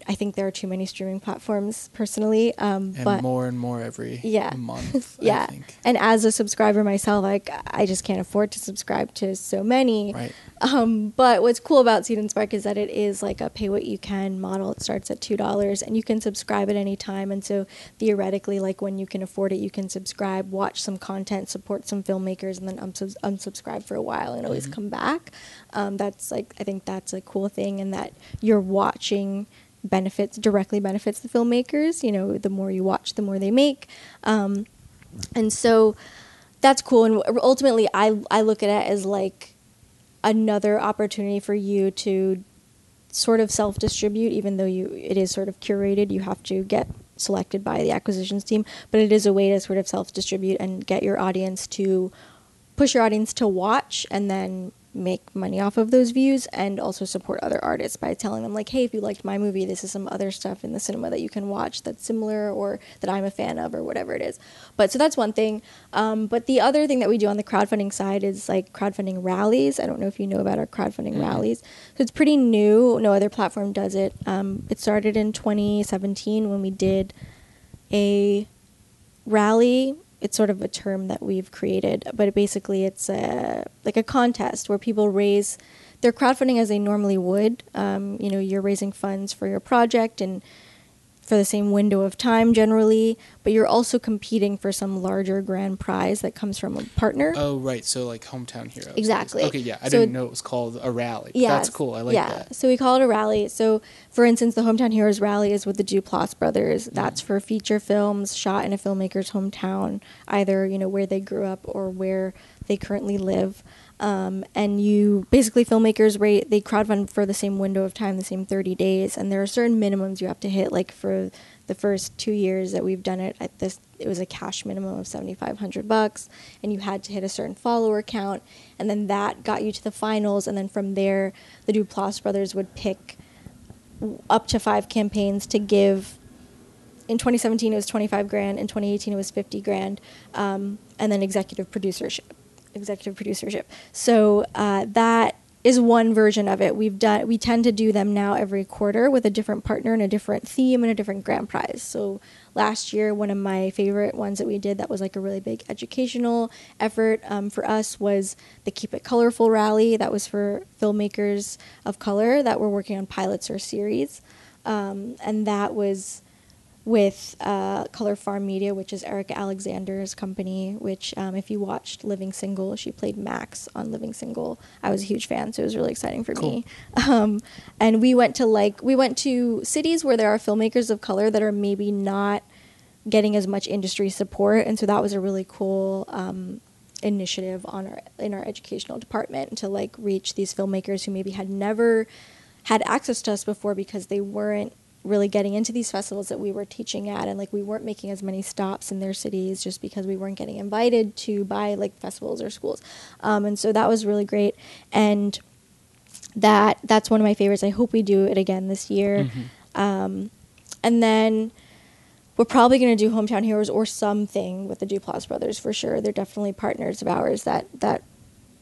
I think there are too many streaming platforms personally. But more and more every month. Yeah. I think. And as a subscriber myself, like I just can't afford to subscribe to so many. Right. But what's cool about Seed and Spark is that it is like a pay what you can model. It starts at $2 and you can subscribe at any time. And so theoretically, like when you can afford it, you can subscribe, watch some content, support some filmmakers, and then unsubscribe for a while and always mm-hmm. come back. That's like, I think that's a cool thing, and that you're watching directly benefits the filmmakers. You know, the more you watch, the more they make. And so that's cool. And ultimately I look at it as like another opportunity for you to sort of self-distribute, even though it is sort of curated. You have to get selected by the acquisitions team, but it is a way to sort of self-distribute and get your audience to push your audience to watch and then make money off of those views, and also support other artists by telling them like, hey, if you liked my movie, this is some other stuff in the cinema that you can watch that's similar or that I'm a fan of or whatever it is. But so that's one thing. But the other thing that we do on the crowdfunding side is like crowdfunding rallies. I don't know if you know about our crowdfunding mm-hmm. rallies. So it's pretty new. No other platform does it. It started in 2017 when we did a rally. It's sort of a term that we've created, but it's a contest where people raise their crowdfunding as they normally would. You know, you're raising funds for your project and for the same window of time generally, but you're also competing for some larger grand prize that comes from a partner. Oh, right. So like Hometown Heroes. Exactly. Okay, yeah. I didn't know it was called a rally. Yeah. That's cool. I like that. So we call it a rally. So for instance, the Hometown Heroes rally is with the Duplass brothers. Mm-hmm. That's for feature films shot in a filmmaker's hometown, either, you know, where they grew up or where they currently live. And you basically filmmakers rate, they crowdfund for the same window of time, the same 30 days. And there are certain minimums you have to hit. Like for the first 2 years that we've done it at this, it was a cash minimum of $7,500 and you had to hit a certain follower count. And then that got you to the finals. And then from there, the Duplass brothers would pick up to 5 campaigns to give. In 2017, it was $25,000. In 2018, it was $50,000. And then executive producership. So that is one version of it. We tend to do them now every quarter with a different partner and a different theme and a different grand prize. So last year, one of my favorite ones that we did that was like a really big educational effort for us was the Keep It Colorful rally. That was for filmmakers of color that were working on pilots or series. And that was with Color Farm Media, which is Erica Alexander's company, which if you watched Living Single, she played Max on Living Single. I was a huge fan, so it was really exciting for me. And we went to cities where there are filmmakers of color that are maybe not getting as much industry support. And so that was a really cool initiative in our educational department to like reach these filmmakers who maybe had never had access to us before because they weren't really getting into these festivals that we were teaching at, and like we weren't making as many stops in their cities just because we weren't getting invited to by like festivals or schools. And so that was really great, and that's one of my favorites. I hope we do it again this year. Mm-hmm. And then We're probably going to do Hometown Heroes or something with the Duplass brothers for sure. They're definitely partners of ours that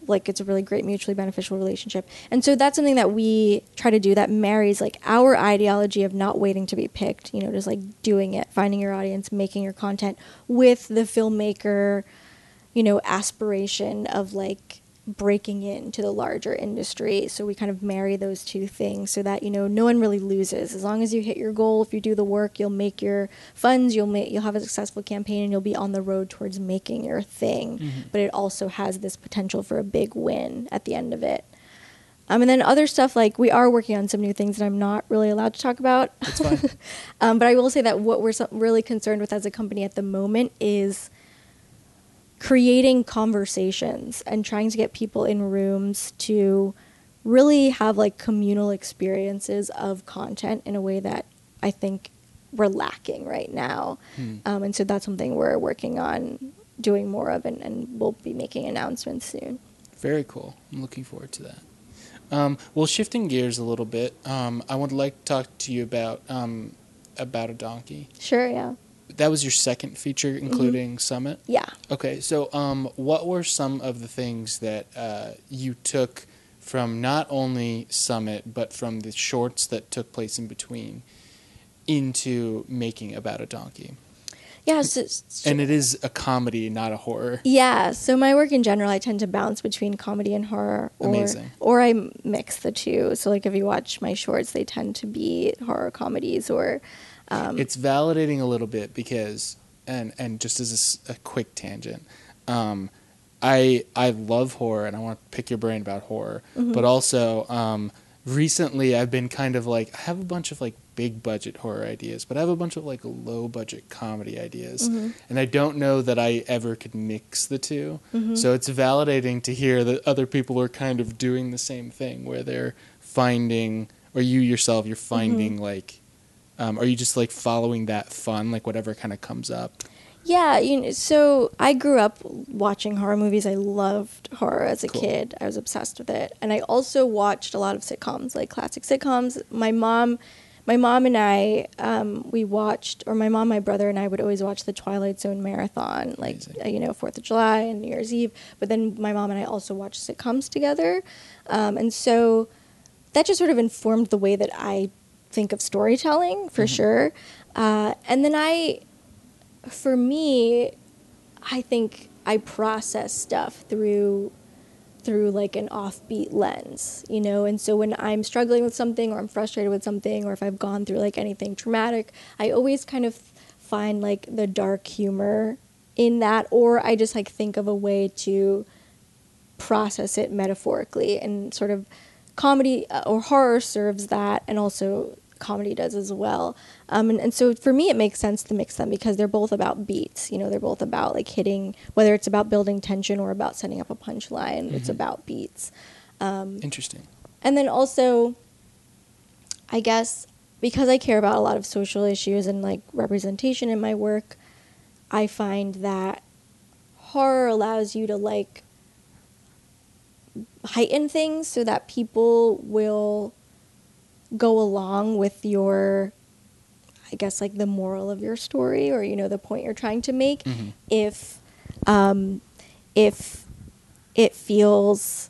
like, it's a really great mutually beneficial relationship. And so that's something that we try to do that marries, like, our ideology of not waiting to be picked, you know, just, like, doing it, finding your audience, making your content, with the filmmaker, you know, aspiration of, like, breaking into the larger industry. So we kind of marry those two things so that, you know, no one really loses. As long as you hit your goal, if you do the work, you'll make your funds, you'll have a successful campaign, and you'll be on the road towards making your thing. Mm-hmm. But it also has this potential for a big win at the end of it. And then other stuff, like, we are working on some new things that I'm not really allowed to talk about. That's fine. But I will say that what we're really concerned with as a company at the moment is creating conversations and trying to get people in rooms to really have, like, communal experiences of content in a way that I think we're lacking right now. And so that's something we're working on doing more of, and we'll be making announcements soon. Very cool. I'm looking forward to that. Well, shifting gears a little bit, I would like to talk to you about a Donkey. Sure, yeah. That was your second feature, including Summit? Yeah. Okay, so what were some of the things that you took from not only Summit, but from the shorts that took place in between, into making About a Donkey? Yeah. So, and it is a comedy, not a horror. Yeah, so my work in general, I tend to bounce between comedy and horror. Amazing. Or I mix the two. So, like, if you watch my shorts, they tend to be horror comedies or... it's validating a little bit because, and just as a quick tangent, I love horror, and I want to pick your brain about horror, but also recently I've been kind of like, I have a bunch of, like, big budget horror ideas, but I have a bunch of, like, low budget comedy ideas, and I don't know that I ever could mix the two. So it's validating to hear that other people are kind of doing the same thing, where they're finding, or you yourself, you're finding like... are you just, like, following that fun, like, whatever kind of comes up? Yeah, you know, so I grew up watching horror movies. I loved horror as a kid. I was obsessed with it. And I also watched a lot of sitcoms, like classic sitcoms. My mom and I, my brother and I would always watch the Twilight Zone marathon, like, you know, 4th of July and New Year's Eve. But then my mom and I also watched sitcoms together. And so that just sort of informed the way that I think of storytelling for sure. And then I think I process stuff through like an offbeat lens, you know? And so when I'm struggling with something, or I'm frustrated with something, or if I've gone through, like, anything traumatic, I always kind of find, like, the dark humor in that, or I just, like, think of a way to process it metaphorically, and sort of comedy or horror serves that, and also comedy does as well. And so for me, it makes sense to mix them because they're both about beats. You know, they're both about, like, hitting, whether it's about building tension or about setting up a punchline, it's about beats. Interesting. And then also, I guess, because I care about a lot of social issues and, like, representation in my work, I find that horror allows you to, like, heighten things so that people will go along with your, I guess, like, the moral of your story, or, you know, the point you're trying to make, if it feels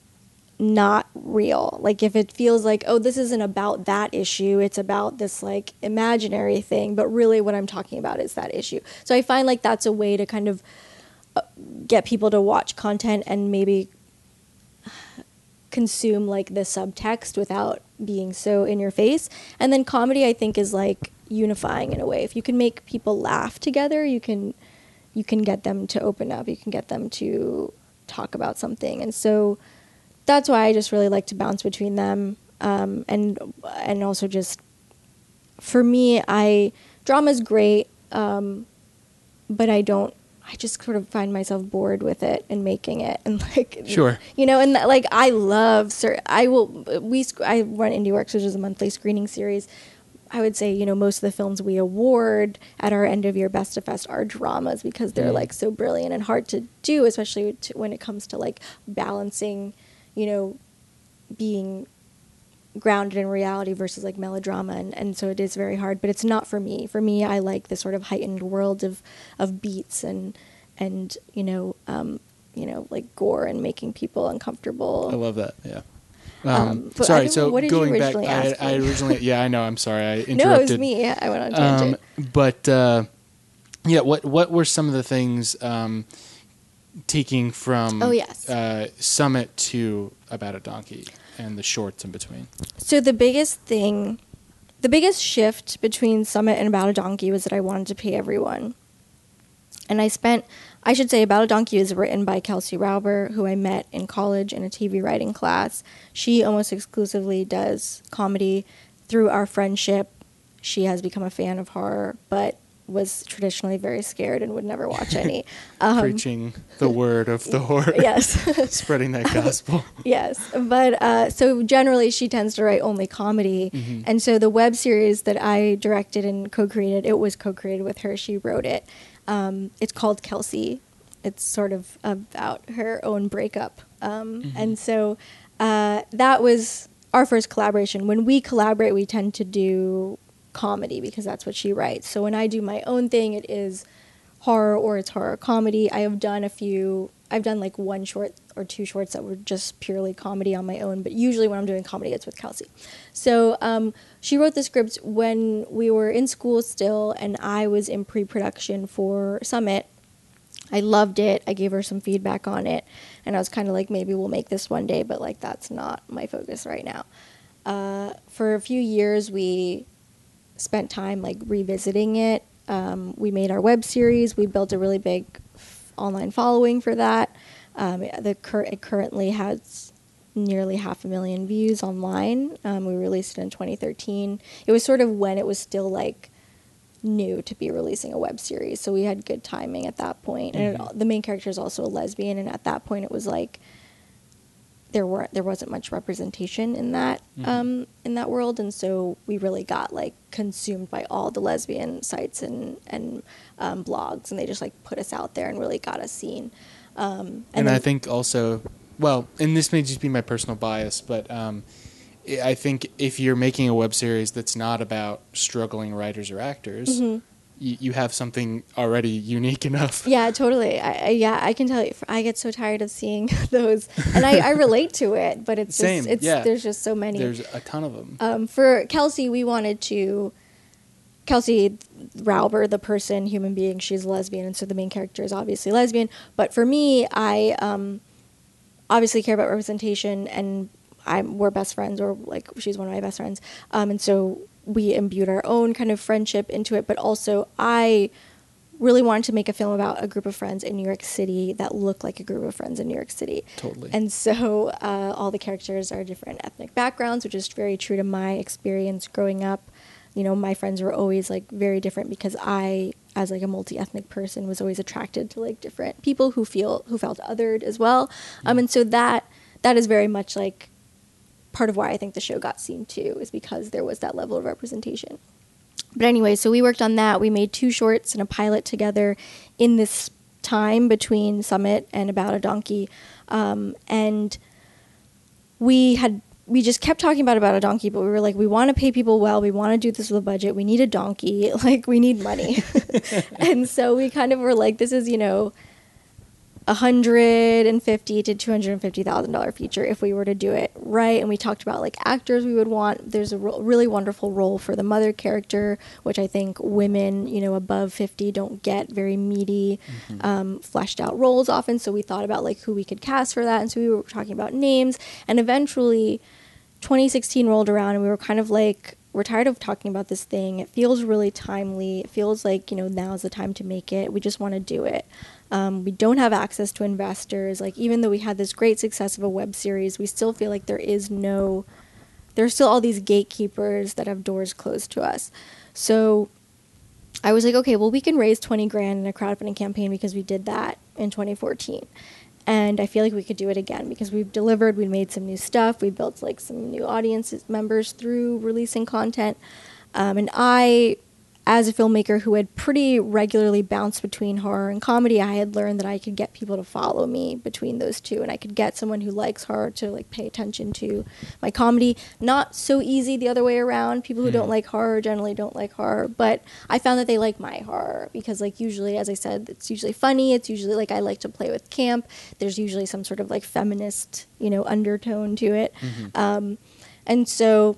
not real. Like, if it feels like, oh, this isn't about that issue, it's about this, like, imaginary thing, but really what I'm talking about is that issue. So I find, like, that's a way to kind of get people to watch content and maybe consume, like, the subtext without being so in your face. And then comedy, I think, is, like, unifying in a way. If you can make people laugh together, you can get them to open up, you can get them to talk about something. And so that's why I just really like to bounce between them. And also, just for me, drama's great, but I just sort of find myself bored with it and making it, and, like, sure, you know, and that, like, I run IndieWorks, which is a monthly screening series. I would say, you know, most of the films we award at our end of year Best of Fest are dramas because they're, like, so brilliant and hard to do, especially when it comes to, like, balancing, you know, being grounded in reality versus like melodrama, and so it is very hard, but it's not for me. For me, I like the sort of heightened world of beats and like gore and making people uncomfortable. I love that. Yeah. Sorry. So what did going you originally back, ask I originally, yeah, I know. I'm sorry. I interrupted. No, it was me. I went on tangent. What were some of the things taking from Summit to About a Donkey and the shorts in between? So the biggest shift between Summit and About a Donkey was that I wanted to pay everyone. And I should say About a Donkey is written by Kelsey Rauber, who I met in college in a TV writing class. She almost exclusively does comedy. Through our friendship, she has become a fan of horror, but was traditionally very scared and would never watch any. Preaching the word of the horror. Yes. Spreading that gospel. Yes. But so generally she tends to write only comedy. Mm-hmm. And so the web series that I directed and co-created, it was co-created with her. She wrote it. It's called Kelsey. It's sort of about her own breakup. And so that was our first collaboration. When we collaborate, we tend to do comedy because that's what she writes. So when I do my own thing, it is horror or it's horror comedy. I have done like one short or two shorts that were just purely comedy on my own, but usually when I'm doing comedy, it's with Kelsey. So she wrote the script when we were in school still, and I was in pre-production for Summit. I loved it. I gave her some feedback on it, and I was kind of like, maybe we'll make this one day, but like that's not my focus right now. For a few years, we spent time like revisiting it. We made our web series. We built a really big online following for that. It currently has nearly 500,000 views online. We released it in 2013. It was sort of when it was still like new to be releasing a web series, so we had good timing at that point. Mm-hmm. And the main character is also a lesbian, and at that point it was like there wasn't much representation in that in that world, and so we really got like consumed by all the lesbian sites and blogs, and they just like put us out there and really got us seen. And then, I think also, well, and this may just be my personal bias, but I think if you're making a web series that's not about struggling writers or actors, mm-hmm. you have something already unique enough. Yeah, totally. I can tell you, I get so tired of seeing those, and I relate to it, but it's same. Just, There's just so many. There's a ton of them. For Kelsey, we wanted to, Kelsey Rauber, the person, human being, she's a lesbian, and so the main character is obviously lesbian. But for me, I obviously care about representation, and we're best friends, or like she's one of my best friends, and so we imbued our own kind of friendship into it. But also, I really wanted to make a film about a group of friends in New York City that looked like a group of friends in New York City. Totally. And so all the characters are different ethnic backgrounds, which is very true to my experience growing up. You know, my friends were always like very different because I, as like a multi-ethnic person, was always attracted to like different people who felt othered as well. Mm-hmm. And so that is very much like part of why I think the show got seen too, is because there was that level of representation. But anyway, so we worked on that. We made two shorts and a pilot together in this time between Summit and About a Donkey, and we just kept talking about a donkey, but we were like, we want to pay people well. We want to do this with a budget. We need a donkey. Like, we need money. And so we kind of were like, this is, $150,000 to $250,000 feature if we were to do it right. And we talked about, like, actors we would want. There's a really wonderful role for the mother character, which I think women, above 50 don't get very meaty, fleshed out roles often. So we thought about, like, who we could cast for that. And so we were talking about names. And eventually 2016 rolled around, and we were kind of like, we're tired of talking about this thing. It feels really timely. It feels like, now's the time to make it. We just want to do it. We don't have access to investors. Like, even though we had this great success of a web series, we still feel like there's still all these gatekeepers that have doors closed to us. So I was like, okay, well, we can raise $20,000 in a crowdfunding campaign because we did that in 2014. And I feel like we could do it again because we've delivered, we made some new stuff, we built like some new audience members through releasing content. And I as a filmmaker who had pretty regularly bounced between horror and comedy, I had learned that I could get people to follow me between those two, and I could get someone who likes horror to like pay attention to my comedy. Not so easy the other way around. People who don't like horror generally don't like horror, but I found that they like my horror because, like, usually, as I said, it's usually funny. It's usually like I like to play with camp. There's usually some sort of like feminist, you know, undertone to it, and so.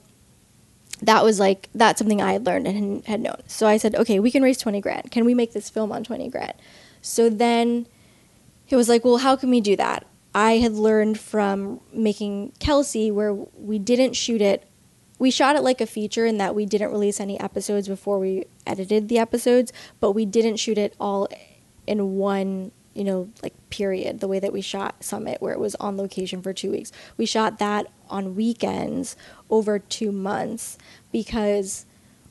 That was like, that's something I had learned and had known. So I said, okay, we can raise 20 grand. Can we make this film on 20 grand? So then it was like, well, how can we do that? I had learned from making Kelsey where we didn't shoot it. We shot it like a feature in that we didn't release any episodes before we edited the episodes, but we didn't shoot it all in one, you know, like period, the way that we shot Summit, where it was on location for 2 weeks. We shot that on weekends over 2 months because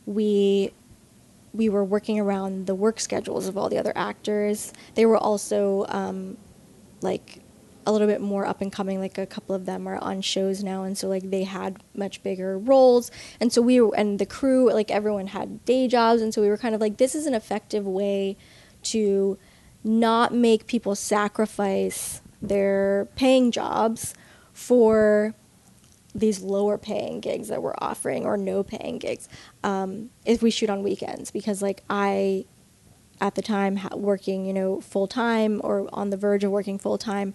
we were working around the work schedules of all the other actors. They were also like a little bit more up and coming, like a couple of them are on shows now, and so like they had much bigger roles, and so we and the crew, like everyone had day jobs, and so we were kind of like, this is an effective way to not make people sacrifice their paying jobs for these lower paying gigs that we're offering, or no paying gigs, if we shoot on weekends. Because like I, at the time, working, you know, full time or on the verge of working full time,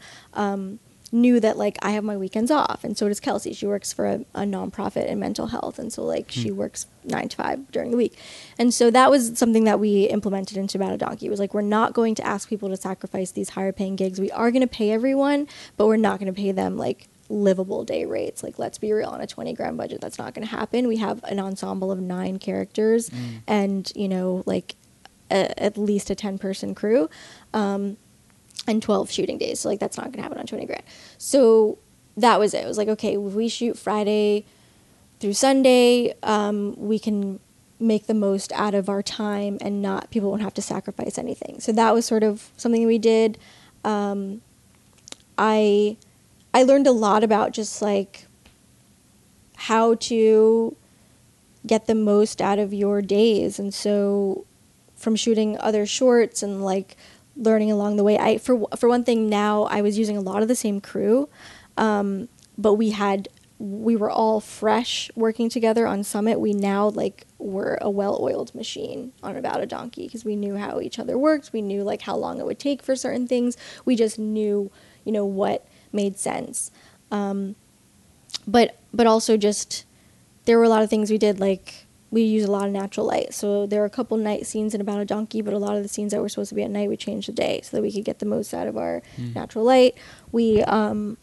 knew that like I have my weekends off, and so does Kelsey. She works for a nonprofit in mental health, and so like she works 9 to 5 during the week. And so that was something that we implemented into About a Donkey. It was like, we're not going to ask people to sacrifice these higher paying gigs. We are going to pay everyone, but we're not going to pay them like livable day rates. Like, let's be real, on a 20 grand budget, that's not going to happen. We have an ensemble of 9 characters and, you know, like at least a 10-person crew. And 12 shooting days. So like, that's not going to happen on 20 grand. So that was it. It was like, okay, if we shoot Friday through Sunday, we can make the most out of our time, and not, people won't have to sacrifice anything. So that was sort of something we did. I learned a lot about just like how to get the most out of your days. And so from shooting other shorts and like learning along the way. For one thing, now I was using a lot of the same crew, but we were all fresh working together on Summit. We now like were a well-oiled machine on About a Donkey because we knew how each other worked. We knew like how long it would take for certain things. We just knew, you know, what made sense. But also just, there were a lot of things we did, like we use a lot of natural light. So there were a couple night scenes in About a Donkey, but a lot of the scenes that were supposed to be at night, we changed the day so that we could get the most out of our natural light. We, I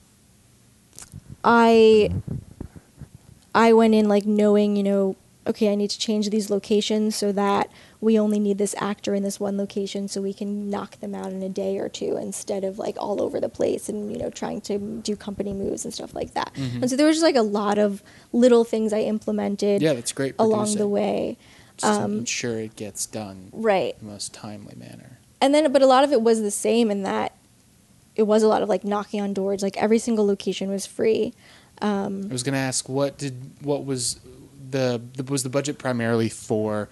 went in like knowing, you know, okay, I need to change these locations so that we only need this actor in this one location so we can knock them out in a day or two, instead of like all over the place and, you know, trying to do company moves and stuff like that. And so there was just like a lot of little things I implemented along the way. Just to ensure it gets done in the most timely manner. And then, but a lot of it was the same in that it was a lot of like knocking on doors. Like every single location was free. I was going to ask, was the budget primarily for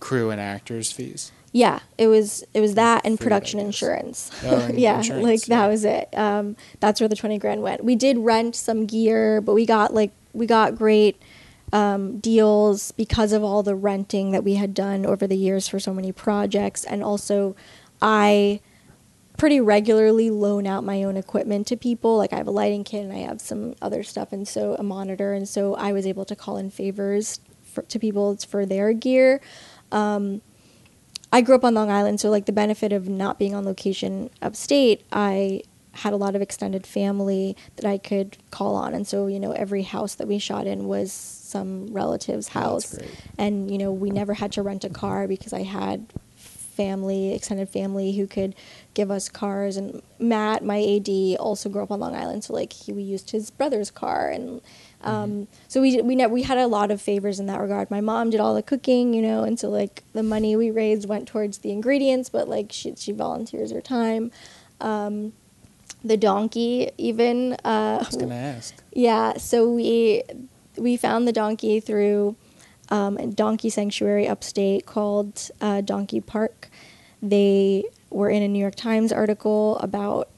crew and actors' fees? Yeah, it was that and production insurance. That was it. That's where the 20 grand went. We did rent some gear, but we got great deals because of all the renting that we had done over the years for so many projects. And also I pretty regularly loan out my own equipment to people. Like I have a lighting kit and I have some other stuff, and so a monitor. And so I was able to call in favors to people for their gear. I grew up on Long Island, so like the benefit of not being on location upstate, I had a lot of extended family that I could call on. And so, you know, every house that we shot in was some relative's house. And, you know, we never had to rent a car because I had extended family who could give us cars. And Matt, my AD, also grew up on Long Island, so like we used his brother's car, and so we had a lot of favors in that regard. My mom did all the cooking, you know, and so like the money we raised went towards the ingredients, but like she volunteers her time. The donkey, even I was gonna ask. Yeah, so we found the donkey through donkey sanctuary upstate called Donkey Park. They were in a New York Times article about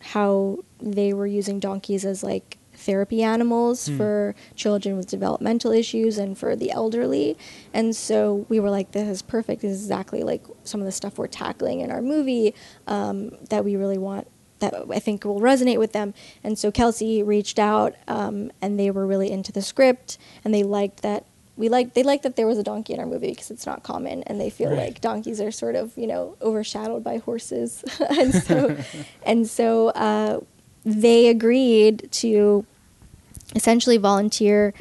how they were using donkeys as like therapy animals for children with developmental issues and for the elderly. And so we were like, this is perfect. This is exactly like some of the stuff we're tackling in our movie that we really want, that I think will resonate with them. And so Kelsey reached out and they were really into the script, and they liked that they liked that there was a donkey in our movie because it's not common, and they feel like donkeys are sort of, you know, overshadowed by horses. and so they agreed to essentially volunteer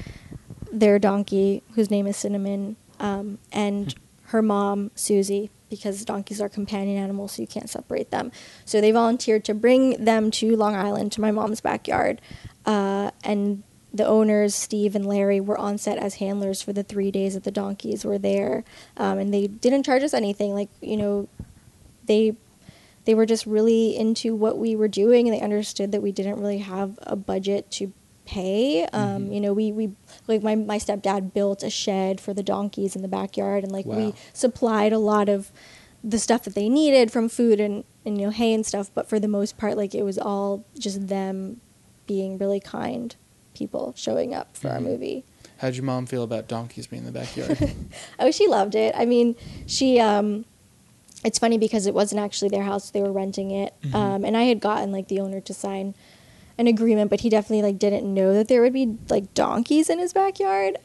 their donkey, whose name is Cinnamon, and her mom, Susie, because donkeys are companion animals, so you can't separate them. So they volunteered to bring them to Long Island, to my mom's backyard. And the owners, Steve and Larry, were on set as handlers for the 3 days that the donkeys were there. And they didn't charge us anything. Like, you know, they were just really into what we were doing, and they understood that we didn't really have a budget to pay. You know, we like my stepdad built a shed for the donkeys in the backyard, and like we supplied a lot of the stuff that they needed from food and you know, hay and stuff. But for the most part, like, it was all just them being really kind people showing up for our movie. How'd your mom feel about donkeys being in the backyard? Oh, she loved it. I mean, she, it's funny because it wasn't actually their house. They were renting it. And I had gotten like the owner to sign an agreement, but he definitely like didn't know that there would be like donkeys in his backyard.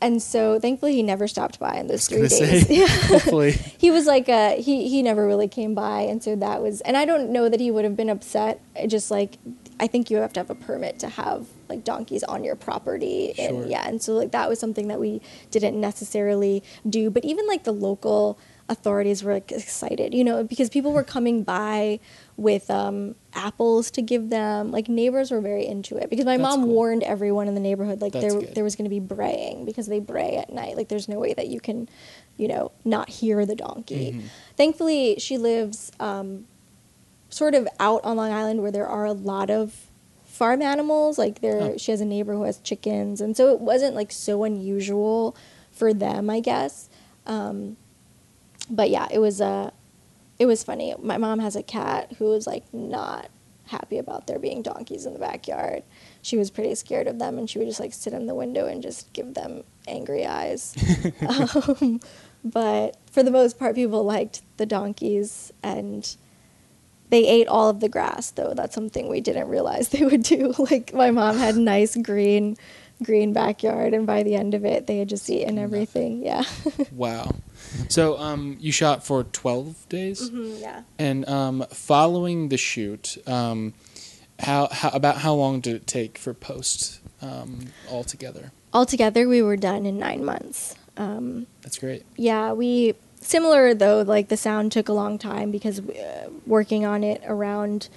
And so thankfully he never stopped by in those 3 days. Hopefully. He was like, he never really came by. And so that was, and I don't know that he would have been upset. It just like, I think you have to have a permit to have like donkeys on your property. Sure. And yeah. And so like, that was something that we didn't necessarily do, but even like the local authorities were like excited, you know, because people were coming by with apples to give them. Like, neighbors were very into it, because my mom warned everyone in the neighborhood, like there was going to be braying, because they bray at night. Like, there's no way that you can, you know, not hear the donkey. Thankfully, she lives sort of out on Long Island where there are a lot of farm animals. Like, she has a neighbor who has chickens, and so it wasn't like so unusual for them, I guess. But yeah, it was funny. My mom has a cat who was like not happy about there being donkeys in the backyard. She was pretty scared of them, and she would just like sit in the window and just give them angry eyes. But for the most part, people liked the donkeys, and they ate all of the grass, though. That's something we didn't realize they would do. Like, my mom had nice green backyard, and by the end of it, they had just eaten everything. Yeah. Wow. So you shot for 12 days? Yeah. And following the shoot, how long did it take for post altogether? Altogether, we were done in 9 months. That's great. Yeah, similar though, like the sound took a long time because working on it around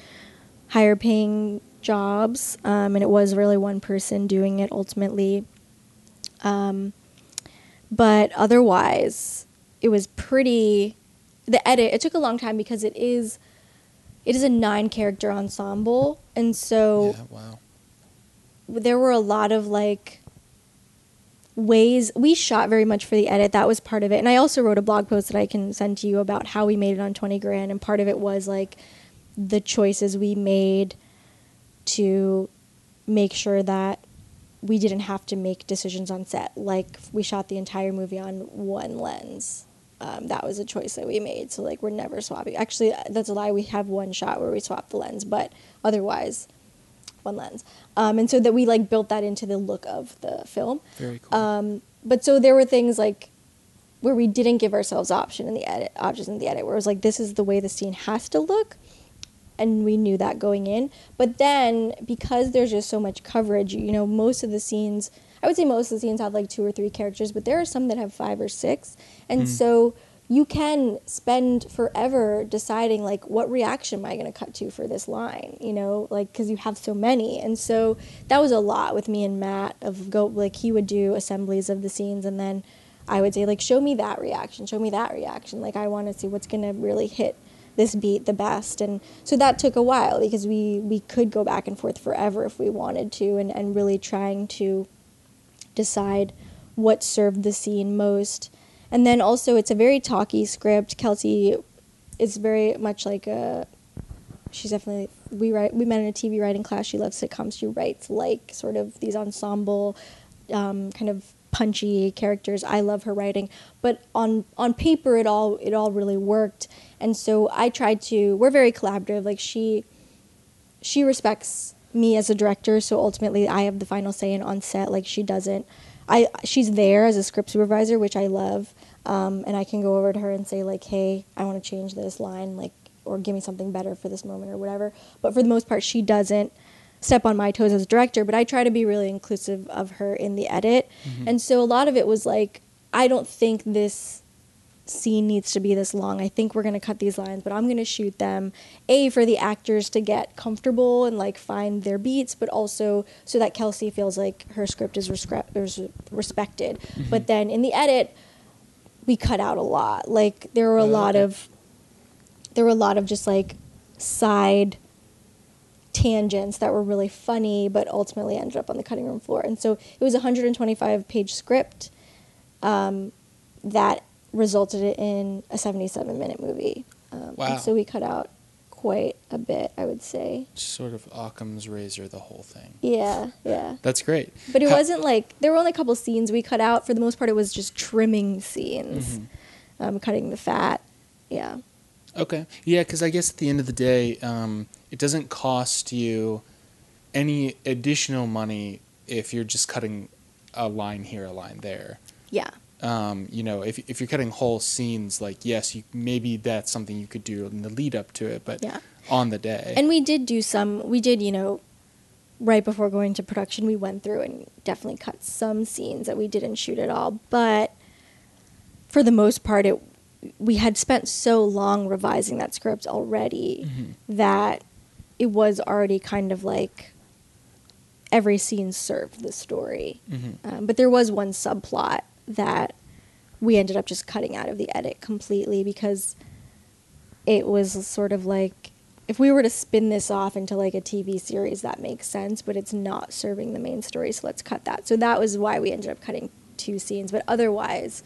higher paying jobs, and it was really one person doing it ultimately. But otherwise, it was the edit, it took a long time because it is a 9-character ensemble. And so there were a lot of like ways we shot very much for the edit. That was part of it. And I also wrote a blog post that I can send to you about how we made it on 20 grand. And part of it was like the choices we made to make sure that we didn't have to make decisions on set. Like, we shot the entire movie on one lens. That was a choice that we made. So like, we're never swapping. Actually, that's a lie. We have one shot where we swap the lens, but otherwise one lens. And so that we like built that into the look of the film. Very cool. But so there were things like where we didn't give ourselves options in the edit where it was like, this is the way the scene has to look. And we knew that going in. But then, because there's just so much coverage, you know, most of the scenes, I would say most of the scenes have like 2 or 3 characters, but there are some that have 5 or 6. And so you can spend forever deciding, like, what reaction am I going to cut to for this line, you know, like, because you have so many. And so that was a lot with me and Matt like, he would do assemblies of the scenes, and then I would say, like, show me that reaction. Like, I want to see what's going to really hit this beat the best. And so that took a while because we could go back and forth forever if we wanted to, and really trying to decide what served the scene most. And then also it's a very talky script. Kelsey is very much like a, she's definitely, we met in a TV writing class. She loves sitcoms. She writes like sort of these ensemble kind of punchy characters. I love her writing, but on paper it all really worked. And so I tried to, we're very collaborative. Like she respects me as a director, so ultimately I have the final say in on set. Like she doesn't. She's there as a script supervisor, which I love, and I can go over to her and say like, hey, I want to change this line, like, or give me something better for this moment or whatever. But for the most part, she doesn't step on my toes as a director, but I try to be really inclusive of her in the edit. Mm-hmm. And so a lot of it was like, I don't think this scene needs to be this long. I think we're going to cut these lines, but I'm going to shoot them, A, for the actors to get comfortable and like find their beats, but also so that Kelsey feels like her script is respected. Mm-hmm. But then in the edit, we cut out a lot. Like there were a lot of just like side tangents that were really funny, but ultimately ended up on the cutting room floor. And so it was a 125-page script that resulted in a 77-minute movie. Wow. So we cut out quite a bit, I would say. Sort of Occam's razor, the whole thing. Yeah. That's great. But it wasn't like, there were only a couple scenes we cut out. For the most part, it was just trimming scenes, mm-hmm. Cutting the fat. Yeah. Okay. Yeah, because I guess at the end of the day, it doesn't cost you any additional money if you're just cutting a line here, a line there. Yeah. You know, if you're cutting whole scenes, like, yes, maybe that's something you could do in the lead up to it, but yeah. On the day. And we did, you know, right before going to production, we went through and definitely cut some scenes that we didn't shoot at all. But for the most part, we had spent so long revising that script already, mm-hmm. that it was already kind of like every scene served the story. Mm-hmm. But there was one subplot that we ended up just cutting out of the edit completely, because it was sort of like, if we were to spin this off into like a TV series, that makes sense, but it's not serving the main story, so let's cut that. So that was why we ended up cutting 2 scenes, but otherwise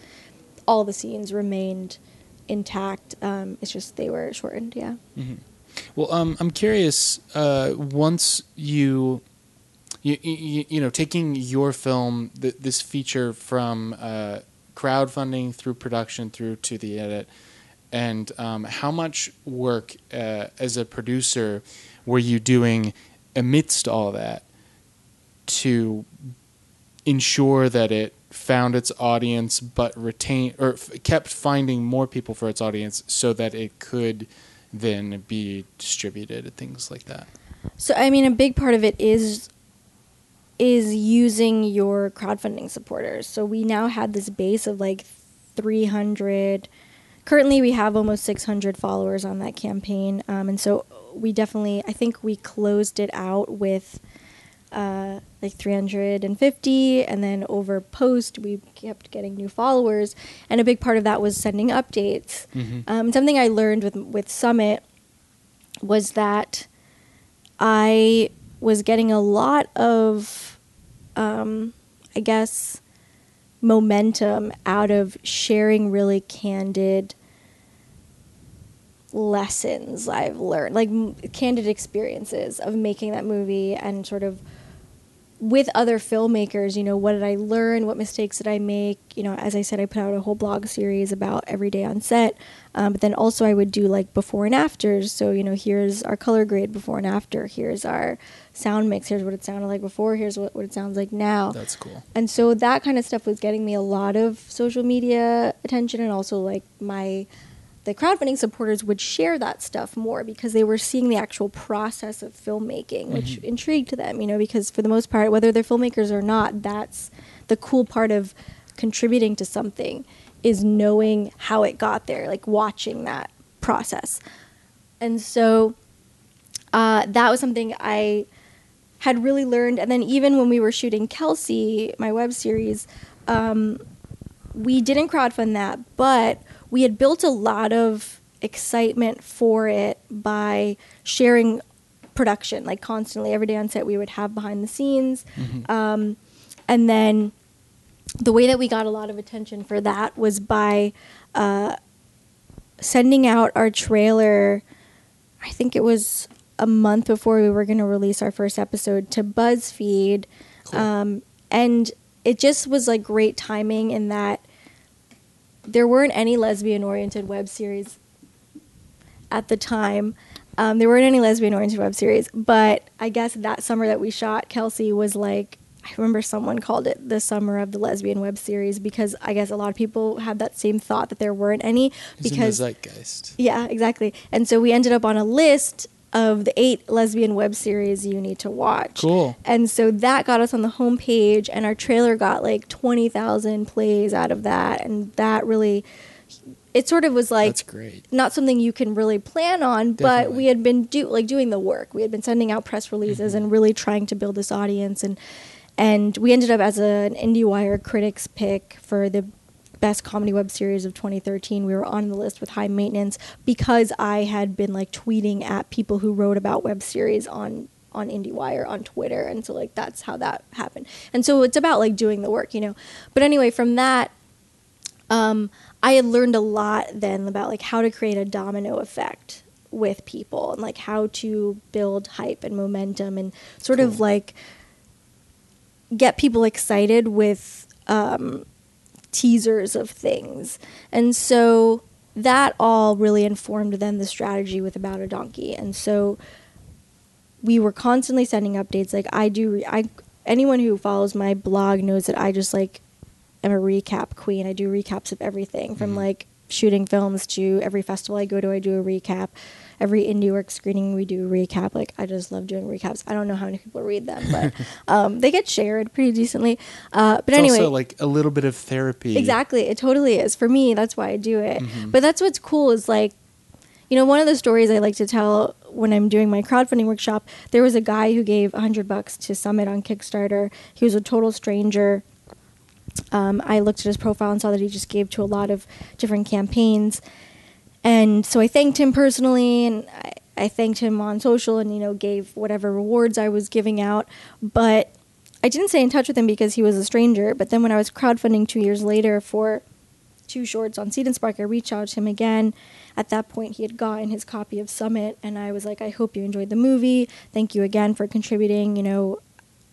all the scenes remained intact. It's just they were shortened, yeah. Mm-hmm. Well, I'm curious, once you know, taking your film, this feature from crowdfunding through production through to the edit, and how much work as a producer were you doing amidst all that to ensure that it found its audience but retained or kept finding more people for its audience so that it could then be distributed and things like that? So, I mean, a big part of it is using your crowdfunding supporters. So we now had this base of like 300. Currently we have almost 600 followers on that campaign. And so we definitely, I think we closed it out with like 350, and then over post we kept getting new followers. And a big part of that was sending updates. Mm-hmm. Something I learned with Summit was that I was getting a lot of, I guess, momentum out of sharing really candid lessons I've learned, like candid experiences of making that movie and sort of with other filmmakers, you know, what did I learn? What mistakes did I make? You know, as I said, I put out a whole blog series about every day on set. But then also I would do like before and afters. So, you know, here's our color grade before and after. Here's our sound mix. Here's what it sounded like before. Here's what it sounds like now. That's cool. And so that kind of stuff was getting me a lot of social media attention, and also like the crowdfunding supporters would share that stuff more because they were seeing the actual process of filmmaking, which mm-hmm. intrigued them, you know, because for the most part, whether they're filmmakers or not, that's the cool part of contributing to something, is knowing how it got there, like watching that process. And so that was something I had really learned. And then even when we were shooting Kelsey, my web series, we didn't crowdfund that, but we had built a lot of excitement for it by sharing production, like constantly every day on set we would have behind the scenes. Mm-hmm. And then the way that we got a lot of attention for that was by sending out our trailer, I think it was a month before we were going to release our first episode, to BuzzFeed. Cool. And it just was like great timing in that there weren't any lesbian-oriented web series at the time. But I guess that summer that we shot, Kelsey was like, I remember someone called it the summer of the lesbian web series, because I guess a lot of people had that same thought that there weren't any. Because it was in the zeitgeist. Yeah, exactly. And so we ended up on a list of the 8 lesbian web series you need to watch. Cool. And so that got us on the homepage, and our trailer got like 20,000 plays out of that. And that really, it sort of was like, that's great. Not something you can really plan on, definitely. But we had been doing the work. We had been sending out press releases and really trying to build this audience. And we ended up as an IndieWire critics pick for the best comedy web series of 2013. We were on the list with High Maintenance because I had been like tweeting at people who wrote about web series on IndieWire on Twitter. And so like that's how that happened. And so it's about like doing the work, you know. But anyway, from that, I had learned a lot then about like how to create a domino effect with people and like how to build hype and momentum and sort of like get people excited with teasers of things. And so that all really informed then the strategy with About a Donkey. And so we were constantly sending updates. Like anyone who follows my blog knows that I just like am a recap queen. I do recaps of everything from like shooting films to every festival I go to, I do a recap. Every IndieWorks screening we do recap. Like I just love doing recaps. I don't know how many people read them, but they get shared pretty decently. But anyway, it's also like a little bit of therapy. Exactly, it totally is for me. That's why I do it. Mm-hmm. But that's what's cool is like, you know, one of the stories I like to tell when I'm doing my crowdfunding workshop. There was a guy who gave $100 to Summit on Kickstarter. He was a total stranger. I looked at his profile and saw that he just gave to a lot of different campaigns. And so I thanked him personally, and I thanked him on social and, you know, gave whatever rewards I was giving out. But I didn't stay in touch with him because he was a stranger. But then when I was crowdfunding 2 years later for 2 shorts on Seed and Spark, I reached out to him again. At that point, he had gotten his copy of Summit, and I was like, I hope you enjoyed the movie. Thank you again for contributing. You know,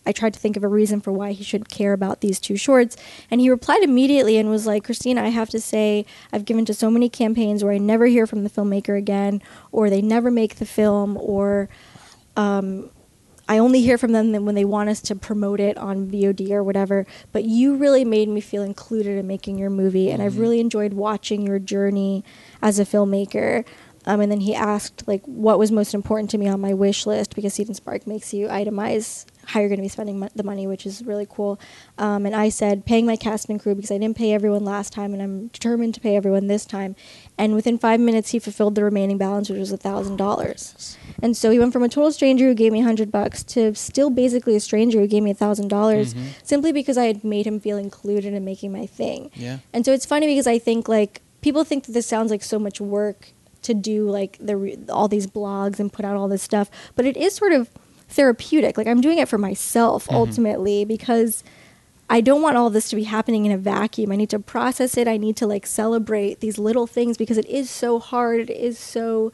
I tried to think of a reason for why he should care about these 2 shorts. And he replied immediately and was like, Christina, I have to say, I've given to so many campaigns where I never hear from the filmmaker again, or they never make the film, or I only hear from them when they want us to promote it on VOD or whatever. But you really made me feel included in making your movie, and I've really enjoyed watching your journey as a filmmaker. And then he asked, like, what was most important to me on my wish list, because Seed and Spark makes you itemize how you're going to be spending the money, which is really cool. And I said, paying my cast and crew, because I didn't pay everyone last time, and I'm determined to pay everyone this time. And within 5 minutes, he fulfilled the remaining balance, which was $1,000. And so he went from a total stranger who gave me $100 to still basically a stranger who gave me $1,000, simply because I had made him feel included in making my thing. Yeah. And so it's funny because I think, like, people think that this sounds like so much work to do, like, all these blogs and put out all this stuff. But it is sort of therapeutic. Like, I'm doing it for myself, ultimately, because I don't want all this to be happening in a vacuum. I need to process it. I need to, like, celebrate these little things, because it is so hard. It is so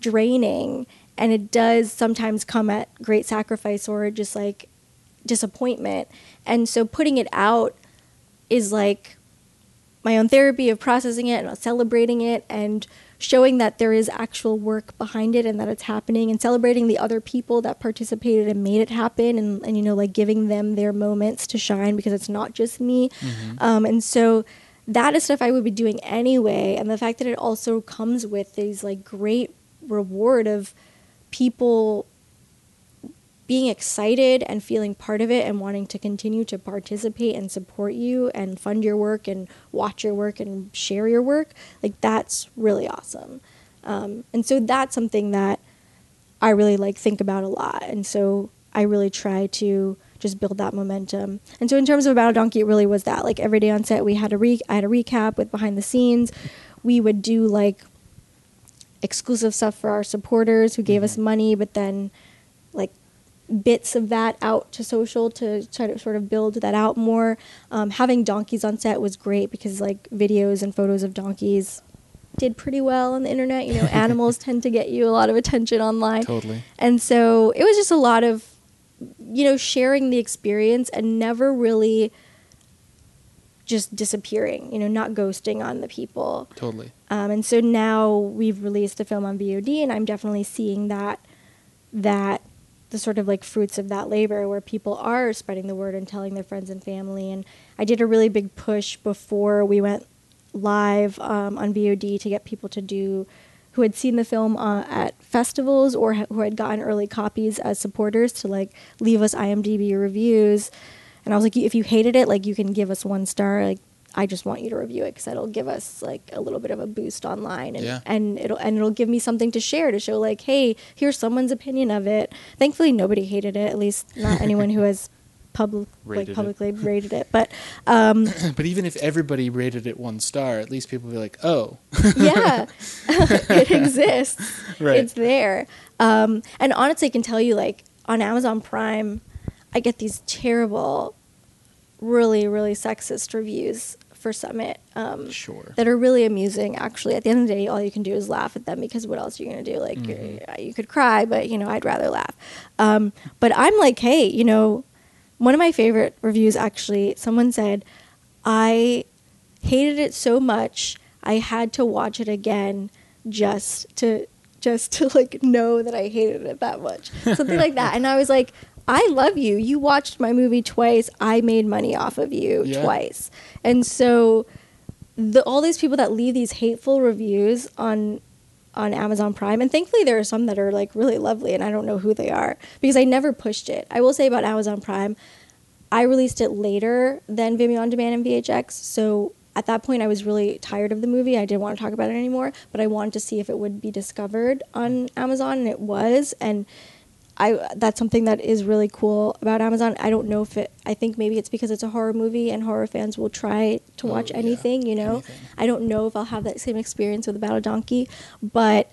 draining. And it does sometimes come at great sacrifice or just, like, disappointment. And so putting it out is, like, my own therapy of processing it and celebrating it and showing that there is actual work behind it and that it's happening, and celebrating the other people that participated and made it happen, and you know, like giving them their moments to shine, because it's not just me. And so that is stuff I would be doing anyway. And the fact that it also comes with these like great reward of people being excited and feeling part of it and wanting to continue to participate and support you and fund your work and watch your work and share your work, like that's really awesome. And so that's something that I really like think about a lot. And so I really try to just build that momentum. And so in terms of About a Donkey, it really was that. Like every day on set, we had I had a recap with behind the scenes. We would do like exclusive stuff for our supporters who gave us money, but then like bits of that out to social to try to sort of build that out more. Having donkeys on set was great because like videos and photos of donkeys did pretty well on the internet. You know, animals tend to get you a lot of attention online. Totally. And so it was just a lot of, you know, sharing the experience and never really just disappearing, you know, not ghosting on the people. Totally. And so now we've released the film on VOD, and I'm definitely seeing that the sort of like fruits of that labor where people are spreading the word and telling their friends and family. And I did a really big push before we went live on VOD to get people to do who had seen the film at festivals or who had gotten early copies as supporters to like leave us IMDB reviews. And I was like, if you hated it, like you can give us 1 star. Like I just want you to review it because that'll give us like a little bit of a boost online, and yeah. and it'll give me something to share to show like, hey, here's someone's opinion of it. Thankfully, nobody hated it, at least not anyone who has publicly rated it. But but even if everybody rated it 1 star, at least people would be like, oh, yeah, it exists, right. It's there. And honestly, I can tell you like on Amazon Prime, I get these terrible, really, really sexist reviews for Summit that are really amusing, actually. At the end of the day, all you can do is laugh at them because what else are you going to do? Like, you could cry, but, you know, I'd rather laugh. But I'm like, hey, you know, one of my favorite reviews, actually, someone said, I hated it so much, I had to watch it again just to like, know that I hated it that much. Something like that. And I was like, I love you. You watched my movie twice. I made money off of you twice. And so all these people that leave these hateful reviews on Amazon Prime, and thankfully there are some that are like really lovely and I don't know who they are because I never pushed it. I will say about Amazon Prime, I released it later than Vimeo On Demand and VHX. So at that point I was really tired of the movie. I didn't want to talk about it anymore, but I wanted to see if it would be discovered on Amazon, and it was. And that's something that is really cool about Amazon. I don't know if I think maybe it's because it's a horror movie and horror fans will try to watch anything, you know. Anything. I don't know if I'll have that same experience with About a Donkey, but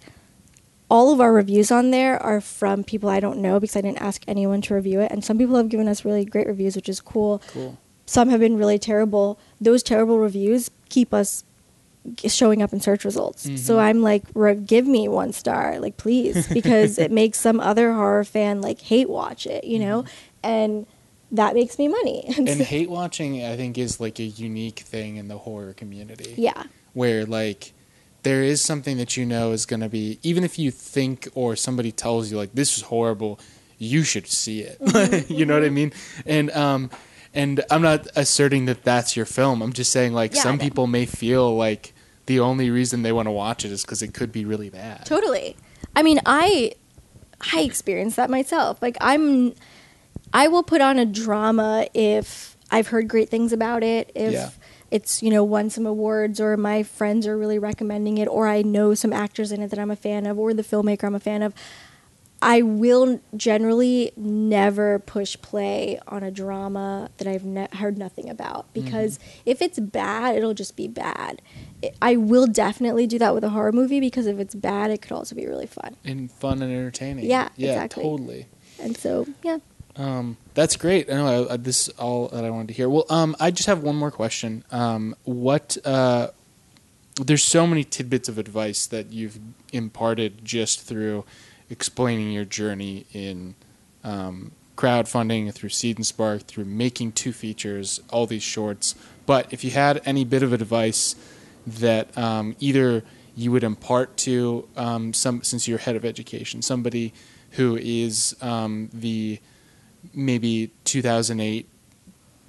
all of our reviews on there are from people I don't know because I didn't ask anyone to review it. And some people have given us really great reviews, which is cool. Cool. Some have been really terrible. Those terrible reviews keep us showing up in search results. Mm-hmm. So I'm like, give me 1 star, like please, because it makes some other horror fan like hate watch it, you know, and that makes me money. And hate watching, I think, is like a unique thing in the horror community. Yeah. Where like there is something that you know is going to be, even if you think or somebody tells you like, this is horrible, you should see it. Mm-hmm. You know what I mean? And I'm not asserting that that's your film. I'm just saying like some people may feel like the only reason they want to watch it is because it could be really bad. Totally. I mean, I experienced that myself. Like I will put on a drama if I've heard great things about it, if it's, you know, won some awards or my friends are really recommending it, or I know some actors in it that I'm a fan of, or the filmmaker I'm a fan of. I will generally never push play on a drama that I've heard nothing about, because if it's bad, it'll just be bad. I will definitely do that with a horror movie, because if it's bad, it could also be really fun and entertaining. Yeah, yeah, exactly. Totally. And so, yeah. That's great. I know this is all that I wanted to hear. Well, I just have one more question. There's so many tidbits of advice that you've imparted just through explaining your journey in crowdfunding, through Seed and Spark, through making 2 features, all these shorts. But if you had any bit of advice that either you would impart to since you're head of education, somebody who is the maybe 2008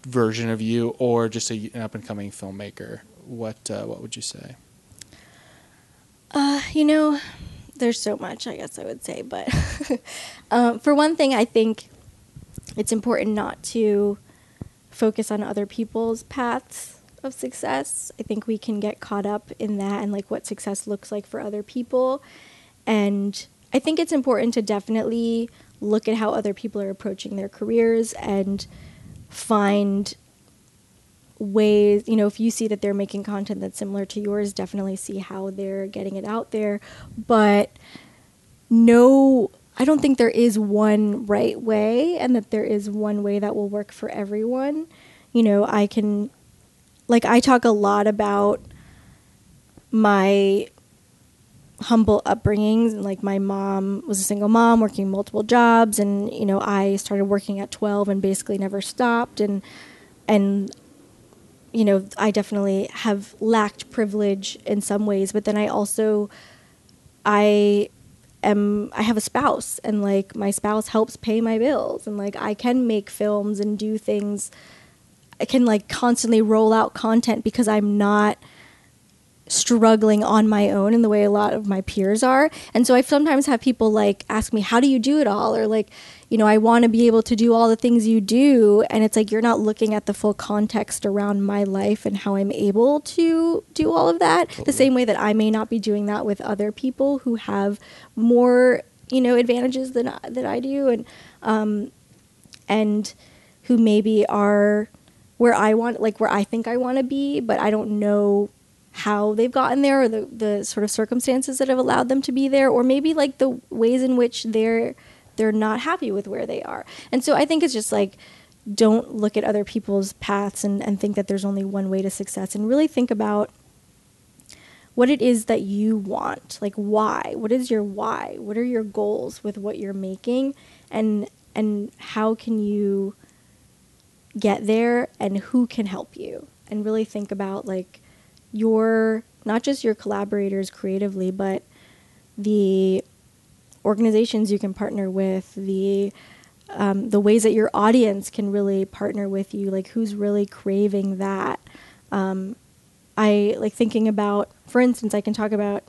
version of you, or just an up-and-coming filmmaker, what would you say? You know, there's so much, I guess I would say, but for one thing, I think it's important not to focus on other people's paths of success. I think we can get caught up in that and like what success looks like for other people. And I think it's important to definitely look at how other people are approaching their careers and find ways, you know, if you see that they're making content that's similar to yours, definitely see how they're getting it out there. But no, I don't think there is one right way, and that there is one way that will work for everyone. You know, I can, like, I talk a lot about my humble upbringings, and like my mom was a single mom working multiple jobs, and you know, I started working at 12 and basically never stopped, and you know, I definitely have lacked privilege in some ways, but then I also, I have a spouse, and like my spouse helps pay my bills, and like I can make films and do things. I can like constantly roll out content because I'm not struggling on my own in the way a lot of my peers are. And so I sometimes have people like ask me, how do you do it all? Or like, you know, I want to be able to do all the things you do. And it's like, you're not looking at the full context around my life and how I'm able to do all of that. Totally. The same way that I may not be doing that with other people who have more, you know, advantages than I do. And who maybe are where I want, like where I think I want to be, but I don't know how they've gotten there, or the sort of circumstances that have allowed them to be there, or maybe like the ways in which they're not happy with where they are. And so I think it's just like, don't look at other people's paths and think that there's only one way to success, and really think about what it is that you want, like why, what is your why, what are your goals with what you're making, and how can you get there, and who can help you, and really think about like your, not just your collaborators creatively, but the organizations you can partner with, the ways that your audience can really partner with you, like who's really craving that. I like thinking about, for instance, I can talk about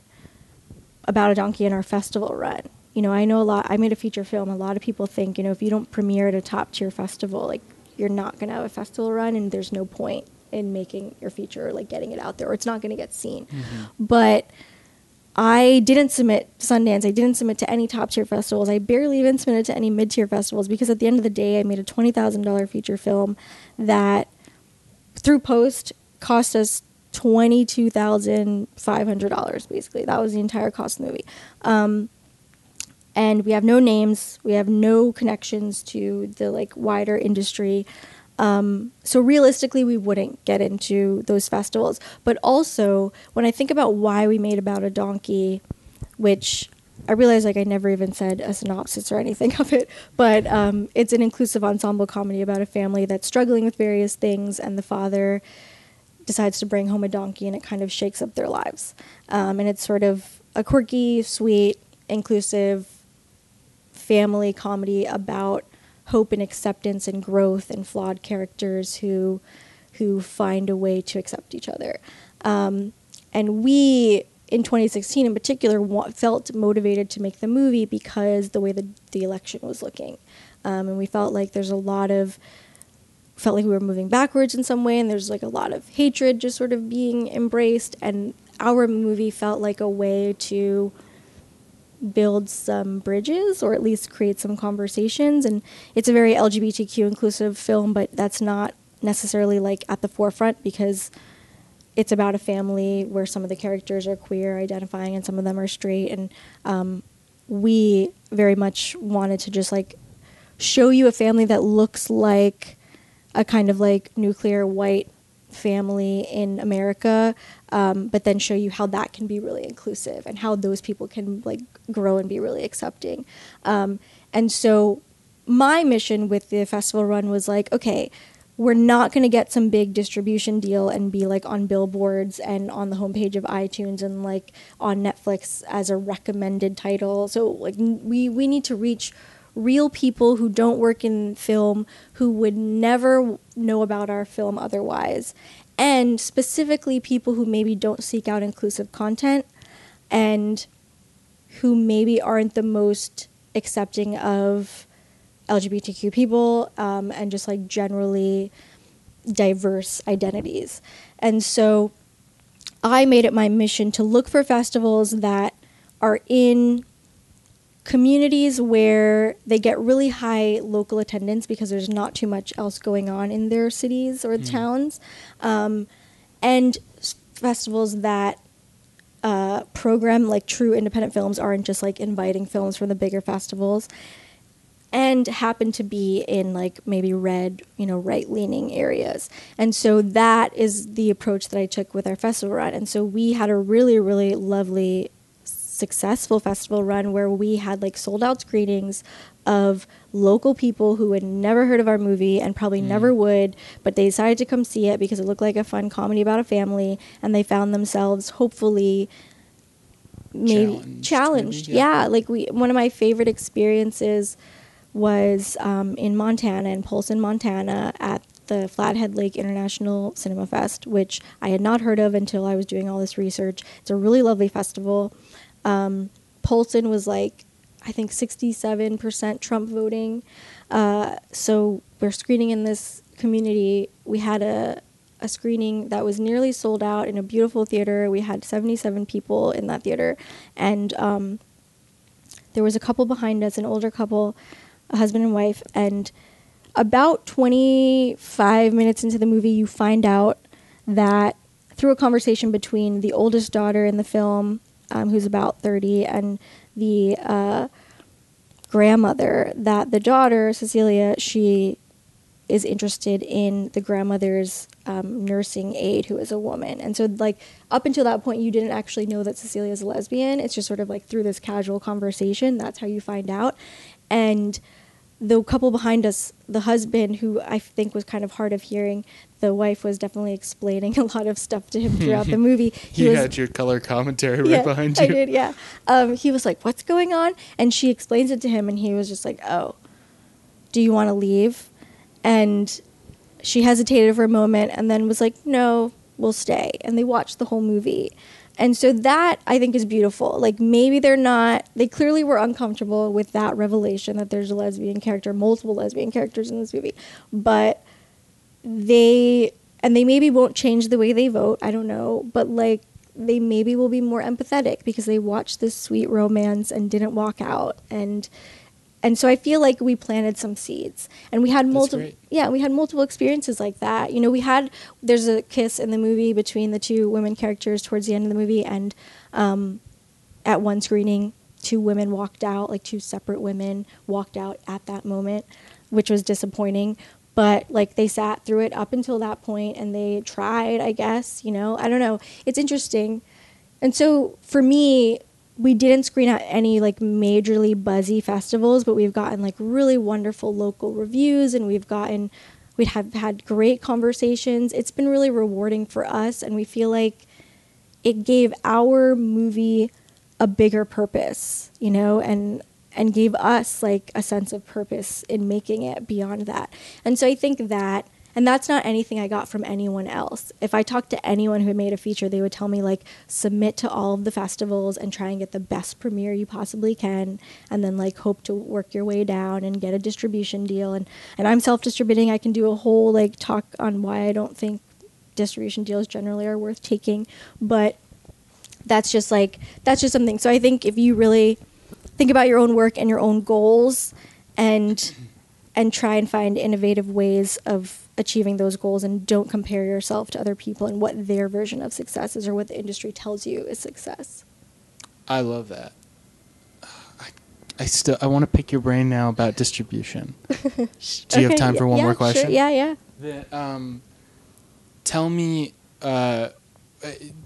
a Donkey in our festival run. You know, I know a lot, I made a feature film, a lot of people think, you know, if you don't premiere at a top tier festival, like you're not going to have a festival run, and there's no point in making your feature, or like getting it out there, or it's not going to get seen. Mm-hmm. But I didn't submit to Sundance. I didn't submit to any top tier festivals. I barely even submitted to any mid tier festivals, because at the end of the day, I made a $20,000 feature film that through post cost us $22,500. Basically, that was the entire cost of the movie. And we have no names. We have no connections to the like wider industry. So realistically, we wouldn't get into those festivals. But also, when I think about why we made About a Donkey, which I realize like I never even said a synopsis or anything of it, but it's an inclusive ensemble comedy about a family that's struggling with various things, and the father decides to bring home a donkey, and it kind of shakes up their lives. And it's sort of a quirky, sweet, inclusive family comedy about hope and acceptance and growth and flawed characters who find a way to accept each other. And we, in 2016 in particular, felt motivated to make the movie because the way the election was looking. And we felt like felt like we were moving backwards in some way, and there's like a lot of hatred just sort of being embraced. And our movie felt like a way to build some bridges, or at least create some conversations. And it's a very LGBTQ inclusive film, but that's not necessarily like at the forefront, because it's about a family where some of the characters are queer identifying and some of them are straight. And we very much wanted to just like show you a family that looks like a kind of like nuclear white family in America, but then show you how that can be really inclusive, and how those people can like grow and be really accepting. And so my mission with the festival run was like, okay, we're not going to get some big distribution deal and be like on billboards and on the homepage of iTunes and like on Netflix as a recommended title. So like we need to reach real people who don't work in film, who would never know about our film otherwise, and specifically people who maybe don't seek out inclusive content, and who maybe aren't the most accepting of LGBTQ people, and just like generally diverse identities. And so I made it my mission to look for festivals that are in communities where they get really high local attendance because there's not too much else going on in their cities or towns, and festivals that program like true independent films aren't just like inviting films from the bigger festivals, and happen to be in like maybe red, you know, right-leaning areas. And so that is the approach that I took with our festival run. And so we had a really, really lovely, successful festival run where we had like sold-out screenings of local people who had never heard of our movie and probably never would, but they decided to come see it because it looked like a fun comedy about a family, and they found themselves hopefully maybe challenged. Yeah, like one of my favorite experiences was in Montana, in Polson, Montana, at the Flathead Lake International Cinema Fest, which I had not heard of until I was doing all this research. It's a really lovely festival. Polson was like, I think 67% Trump voting. So we're screening in this community. We had a screening that was nearly sold out in a beautiful theater. We had 77 people in that theater. And there was a couple behind us, an older couple, a husband and wife, and about 25 minutes into the movie, you find out that through a conversation between the oldest daughter in the film, who's about 30, and the grandmother, that the daughter, Cecilia, she is interested in the grandmother's nursing aide, who is a woman. And so, like, up until that point, you didn't actually know that Cecilia is a lesbian. It's just sort of like through this casual conversation, that's how you find out. And the couple behind us, the husband, who I think was kind of hard of hearing, the wife was definitely explaining a lot of stuff to him throughout the movie. You had your color commentary right behind you. I did, yeah. He was like, what's going on? And she explains it to him, and he was just like, oh, do you want to leave? And she hesitated for a moment and then was like, no, we'll stay. And they watched the whole movie. And so that, I think, is beautiful. Like, maybe they clearly were uncomfortable with that revelation that there's a lesbian character, multiple lesbian characters in this movie. But they maybe won't change the way they vote, I don't know. But, like, they maybe will be more empathetic because they watched this sweet romance and didn't walk out. And so I feel like we planted some seeds, and we had multiple experiences like that. You know, there's a kiss in the movie between the two women characters towards the end of the movie. And, at one screening, two women walked out, like two separate women walked out at that moment, which was disappointing, but like they sat through it up until that point and they tried, I guess, you know, I don't know. It's interesting. And so for me, we didn't screen at any like majorly buzzy festivals, but we've gotten like really wonderful local reviews, and we have had great conversations. It's been really rewarding for us, and we feel like it gave our movie a bigger purpose, you know, and gave us like a sense of purpose in making it beyond that. And so I think that, and that's not anything I got from anyone else. If I talked to anyone who had made a feature, they would tell me, like, submit to all of the festivals and try and get the best premiere you possibly can, and then, like, hope to work your way down and get a distribution deal. And I'm self-distributing. I can do a whole, like, talk on why I don't think distribution deals generally are worth taking. But that's just something. So I think if you really think about your own work and your own goals and try and find innovative ways of achieving those goals, and don't compare yourself to other people and what their version of success is or what the industry tells you is success. I love that. I want to pick your brain now about distribution. Do you have time for one more question? Sure, yeah. Tell me,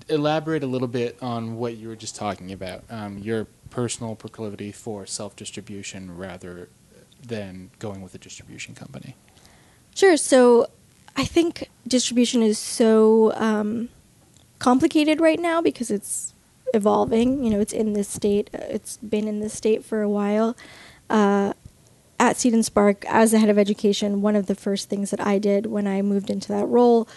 elaborate a little bit on what you were just talking about, your personal proclivity for self-distribution rather than going with a distribution company. Sure. So I think distribution is so complicated right now because it's evolving. You know, it's in this state. It's been in this state for a while. At Seed and Spark, as the head of education, one of the first things that I did when I moved into that role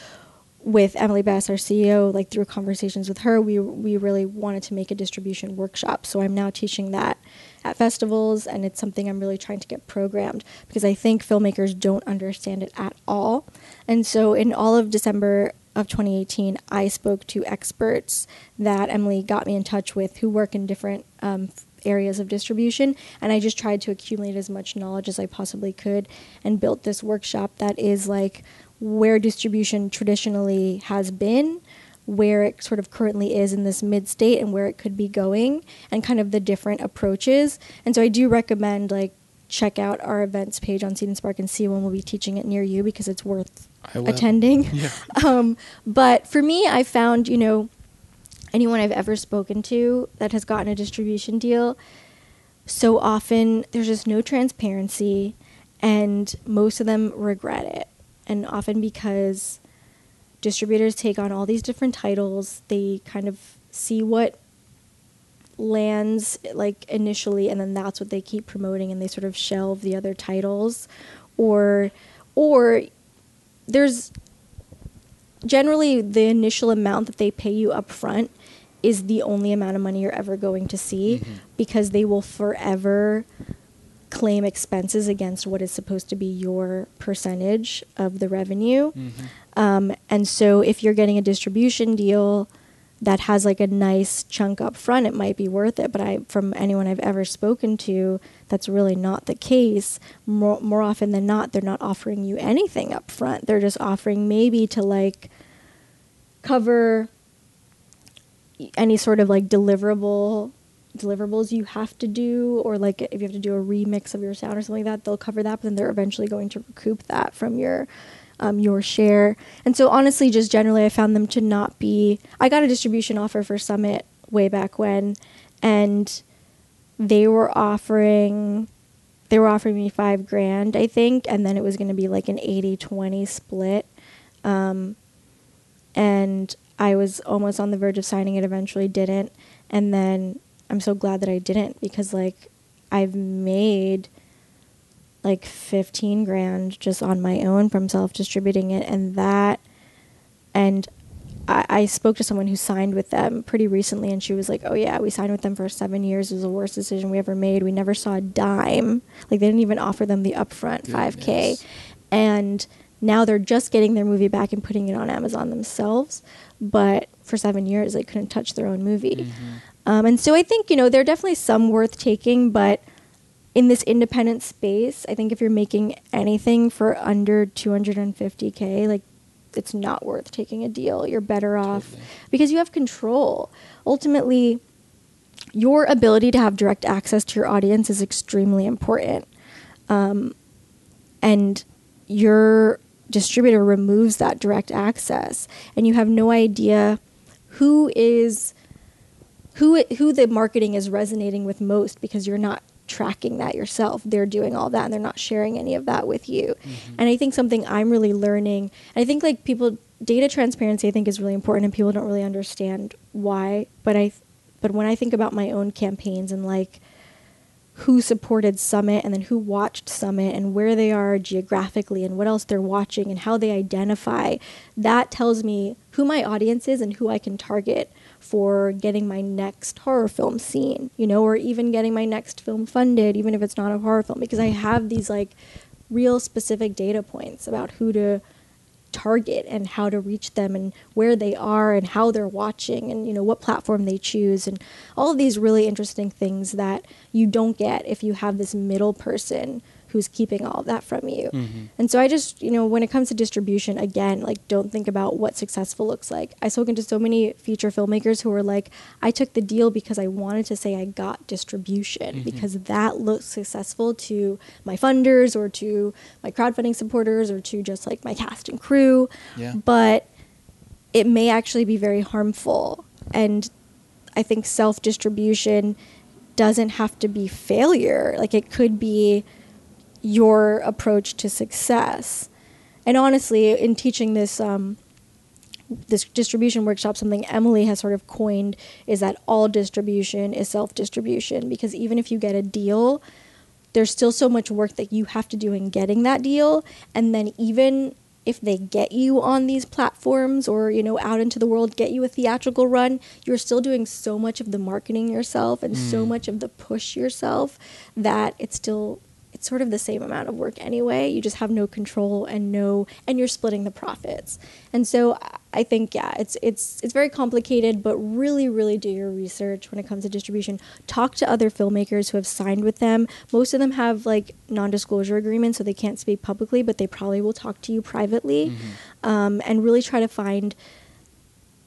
with Emily Best, our CEO, like through conversations with her, we really wanted to make a distribution workshop. So I'm now teaching that at festivals, and it's something I'm really trying to get programmed because I think filmmakers don't understand it at all. And so in all of December of 2018, I spoke to experts that Emily got me in touch with who work in different areas of distribution, and I just tried to accumulate as much knowledge as I possibly could and built this workshop that is like where distribution traditionally has been, where it sort of currently is in this mid-state and where it could be going and kind of the different approaches. And so I do recommend, like, check out our events page on Seed and Spark and see when we'll be teaching it near you, because it's worth attending. Yeah. But for me, I found, you know, anyone I've ever spoken to that has gotten a distribution deal, so often there's just no transparency and most of them regret it. And often because distributors take on all these different titles, they kind of see what lands, like, initially, and then that's what they keep promoting, and they sort of shelve the other titles. Or there's generally the initial amount that they pay you up front is the only amount of money you're ever going to see, mm-hmm. because they will forever claim expenses against what is supposed to be your percentage of the revenue. Mm-hmm. And so if you're getting a distribution deal that has, like, a nice chunk up front, it might be worth it. But from anyone I've ever spoken to, that's really not the case. More often than not, they're not offering you anything up front. They're just offering maybe to, like, cover any sort of, like, deliverables you have to do, or, like, if you have to do a remix of your sound or something like that, they'll cover that, but then they're eventually going to recoup that from your share. And so honestly, just generally, I found them to not be... I got a distribution offer for Summit way back when, and they were offering me $5,000, I think, and then it was going to be like an 80-20 split. And I was almost on the verge of signing it, eventually didn't. And then I'm so glad that I didn't, because, like, I've made like $15,000 just on my own from self-distributing it. And I spoke to someone who signed with them pretty recently, and she was like, oh yeah, we signed with them for 7 years. It was the worst decision we ever made. We never saw a dime. Like, they didn't even offer them the upfront $5,000. And now they're just getting their movie back and putting it on Amazon themselves. But for 7 years, they couldn't touch their own movie. Mm-hmm. And so I think, you know, there are definitely some worth taking, but in this independent space, I think if you're making anything for under $250,000, like, it's not worth taking a deal. You're better off, because you have control. Ultimately, your ability to have direct access to your audience is extremely important. And your distributor removes that direct access, and you have no idea who the marketing is resonating with most, because you're not tracking that yourself. They're doing all that and they're not sharing any of that with you. Mm-hmm. And I think something I'm really learning, I think, like, people, data transparency I think is really important, and people don't really understand why, but when I think about my own campaigns and, like, who supported Summit and then who watched Summit and where they are geographically and what else they're watching and how they identify, that tells me who my audience is and who I can target for getting my next horror film seen, you know, or even getting my next film funded, even if it's not a horror film, because I have these, like, real specific data points about who to target and how to reach them and where they are and how they're watching and, you know, what platform they choose and all of these really interesting things that you don't get if you have this middle person who's keeping all of that from you. Mm-hmm. And so I just, you know, when it comes to distribution, again, like, don't think about what successful looks like. I've spoken to so many feature filmmakers who were like, I took the deal because I wanted to say I got distribution, mm-hmm. because that looks successful to my funders or to my crowdfunding supporters or to just, like, my cast and crew. Yeah. But it may actually be very harmful. And I think self-distribution doesn't have to be failure. Like, it could be your approach to success. And honestly, in teaching this this distribution workshop, something Emily has sort of coined is that all distribution is self-distribution, because even if you get a deal, there's still so much work that you have to do in getting that deal. And then even if they get you on these platforms or, you know, out into the world, get you a theatrical run, you're still doing so much of the marketing yourself and so much of the push yourself that it's sort of the same amount of work anyway. You just have no control and you're splitting the profits. And so I think, yeah, it's very complicated, but really, really do your research when it comes to distribution. Talk to other filmmakers who have signed with them. Most of them have, like, non-disclosure agreements, so they can't speak publicly, but they probably will talk to you privately. Mm-hmm. And really try to find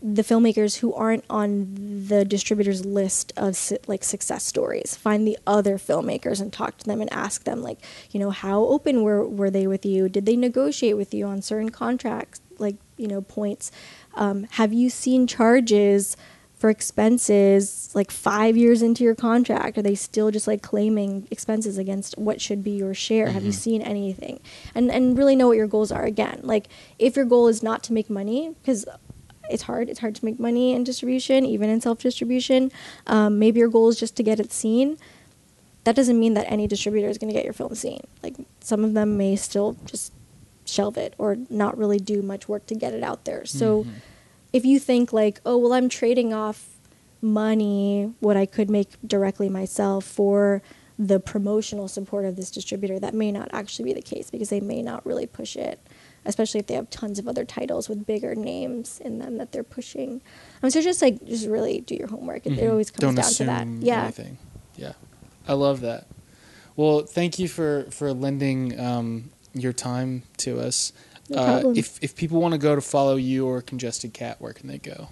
the filmmakers who aren't on the distributor's list of like success stories. Find the other filmmakers and talk to them and ask them, like, you know, how open were they with you? Did they negotiate with you on certain contracts, like, you know, points? Have you seen charges for expenses like 5 years into your contract? Are they still just like claiming expenses against what should be your share? Mm-hmm. Have you seen anything? And really know what your goals are. Again, like, if your goal is not to make money, because it's hard to make money in distribution, even in self-distribution. Maybe your goal is just to get it seen. That doesn't mean that any distributor is going to get your film seen. Like, some of them may still just shelve it or not really do much work to get it out there. So mm-hmm. if you think like, oh, well, I'm trading off money, what I could make directly myself, for the promotional support of this distributor, that may not actually be the case, because they may not really push it, especially if they have tons of other titles with bigger names in them that they're pushing. So just really do your homework. It always comes down to that. Yeah. Anything. Yeah. I love that. Well, thank you for lending your time to us. No problem. If people want to go to follow you or Congested Cat, where can they go?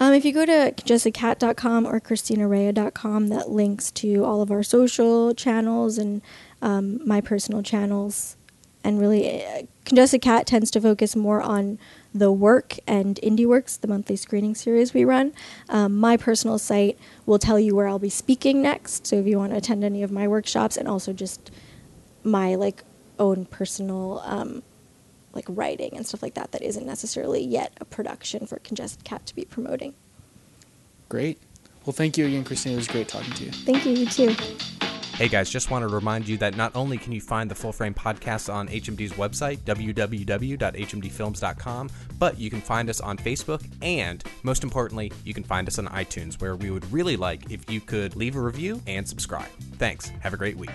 If you go to congestedcat.com or ChristinaRaia.com, that links to all of our social channels and my personal channels. And really, Congested Cat tends to focus more on the work and IndieWorks, the monthly screening series we run. My personal site will tell you where I'll be speaking next. So if you want to attend any of my workshops, and also just my like own personal like writing and stuff like that, that isn't necessarily yet a production for Congested Cat to be promoting. Great. Well, thank you again, Christina. It was great talking to you. Thank you. You too. Hey guys, just want to remind you that not only can you find the Full Frame podcast on HMD's website, www.hmdfilms.com, but you can find us on Facebook, and most importantly, you can find us on iTunes, where we would really like if you could leave a review and subscribe. Thanks. Have a great week.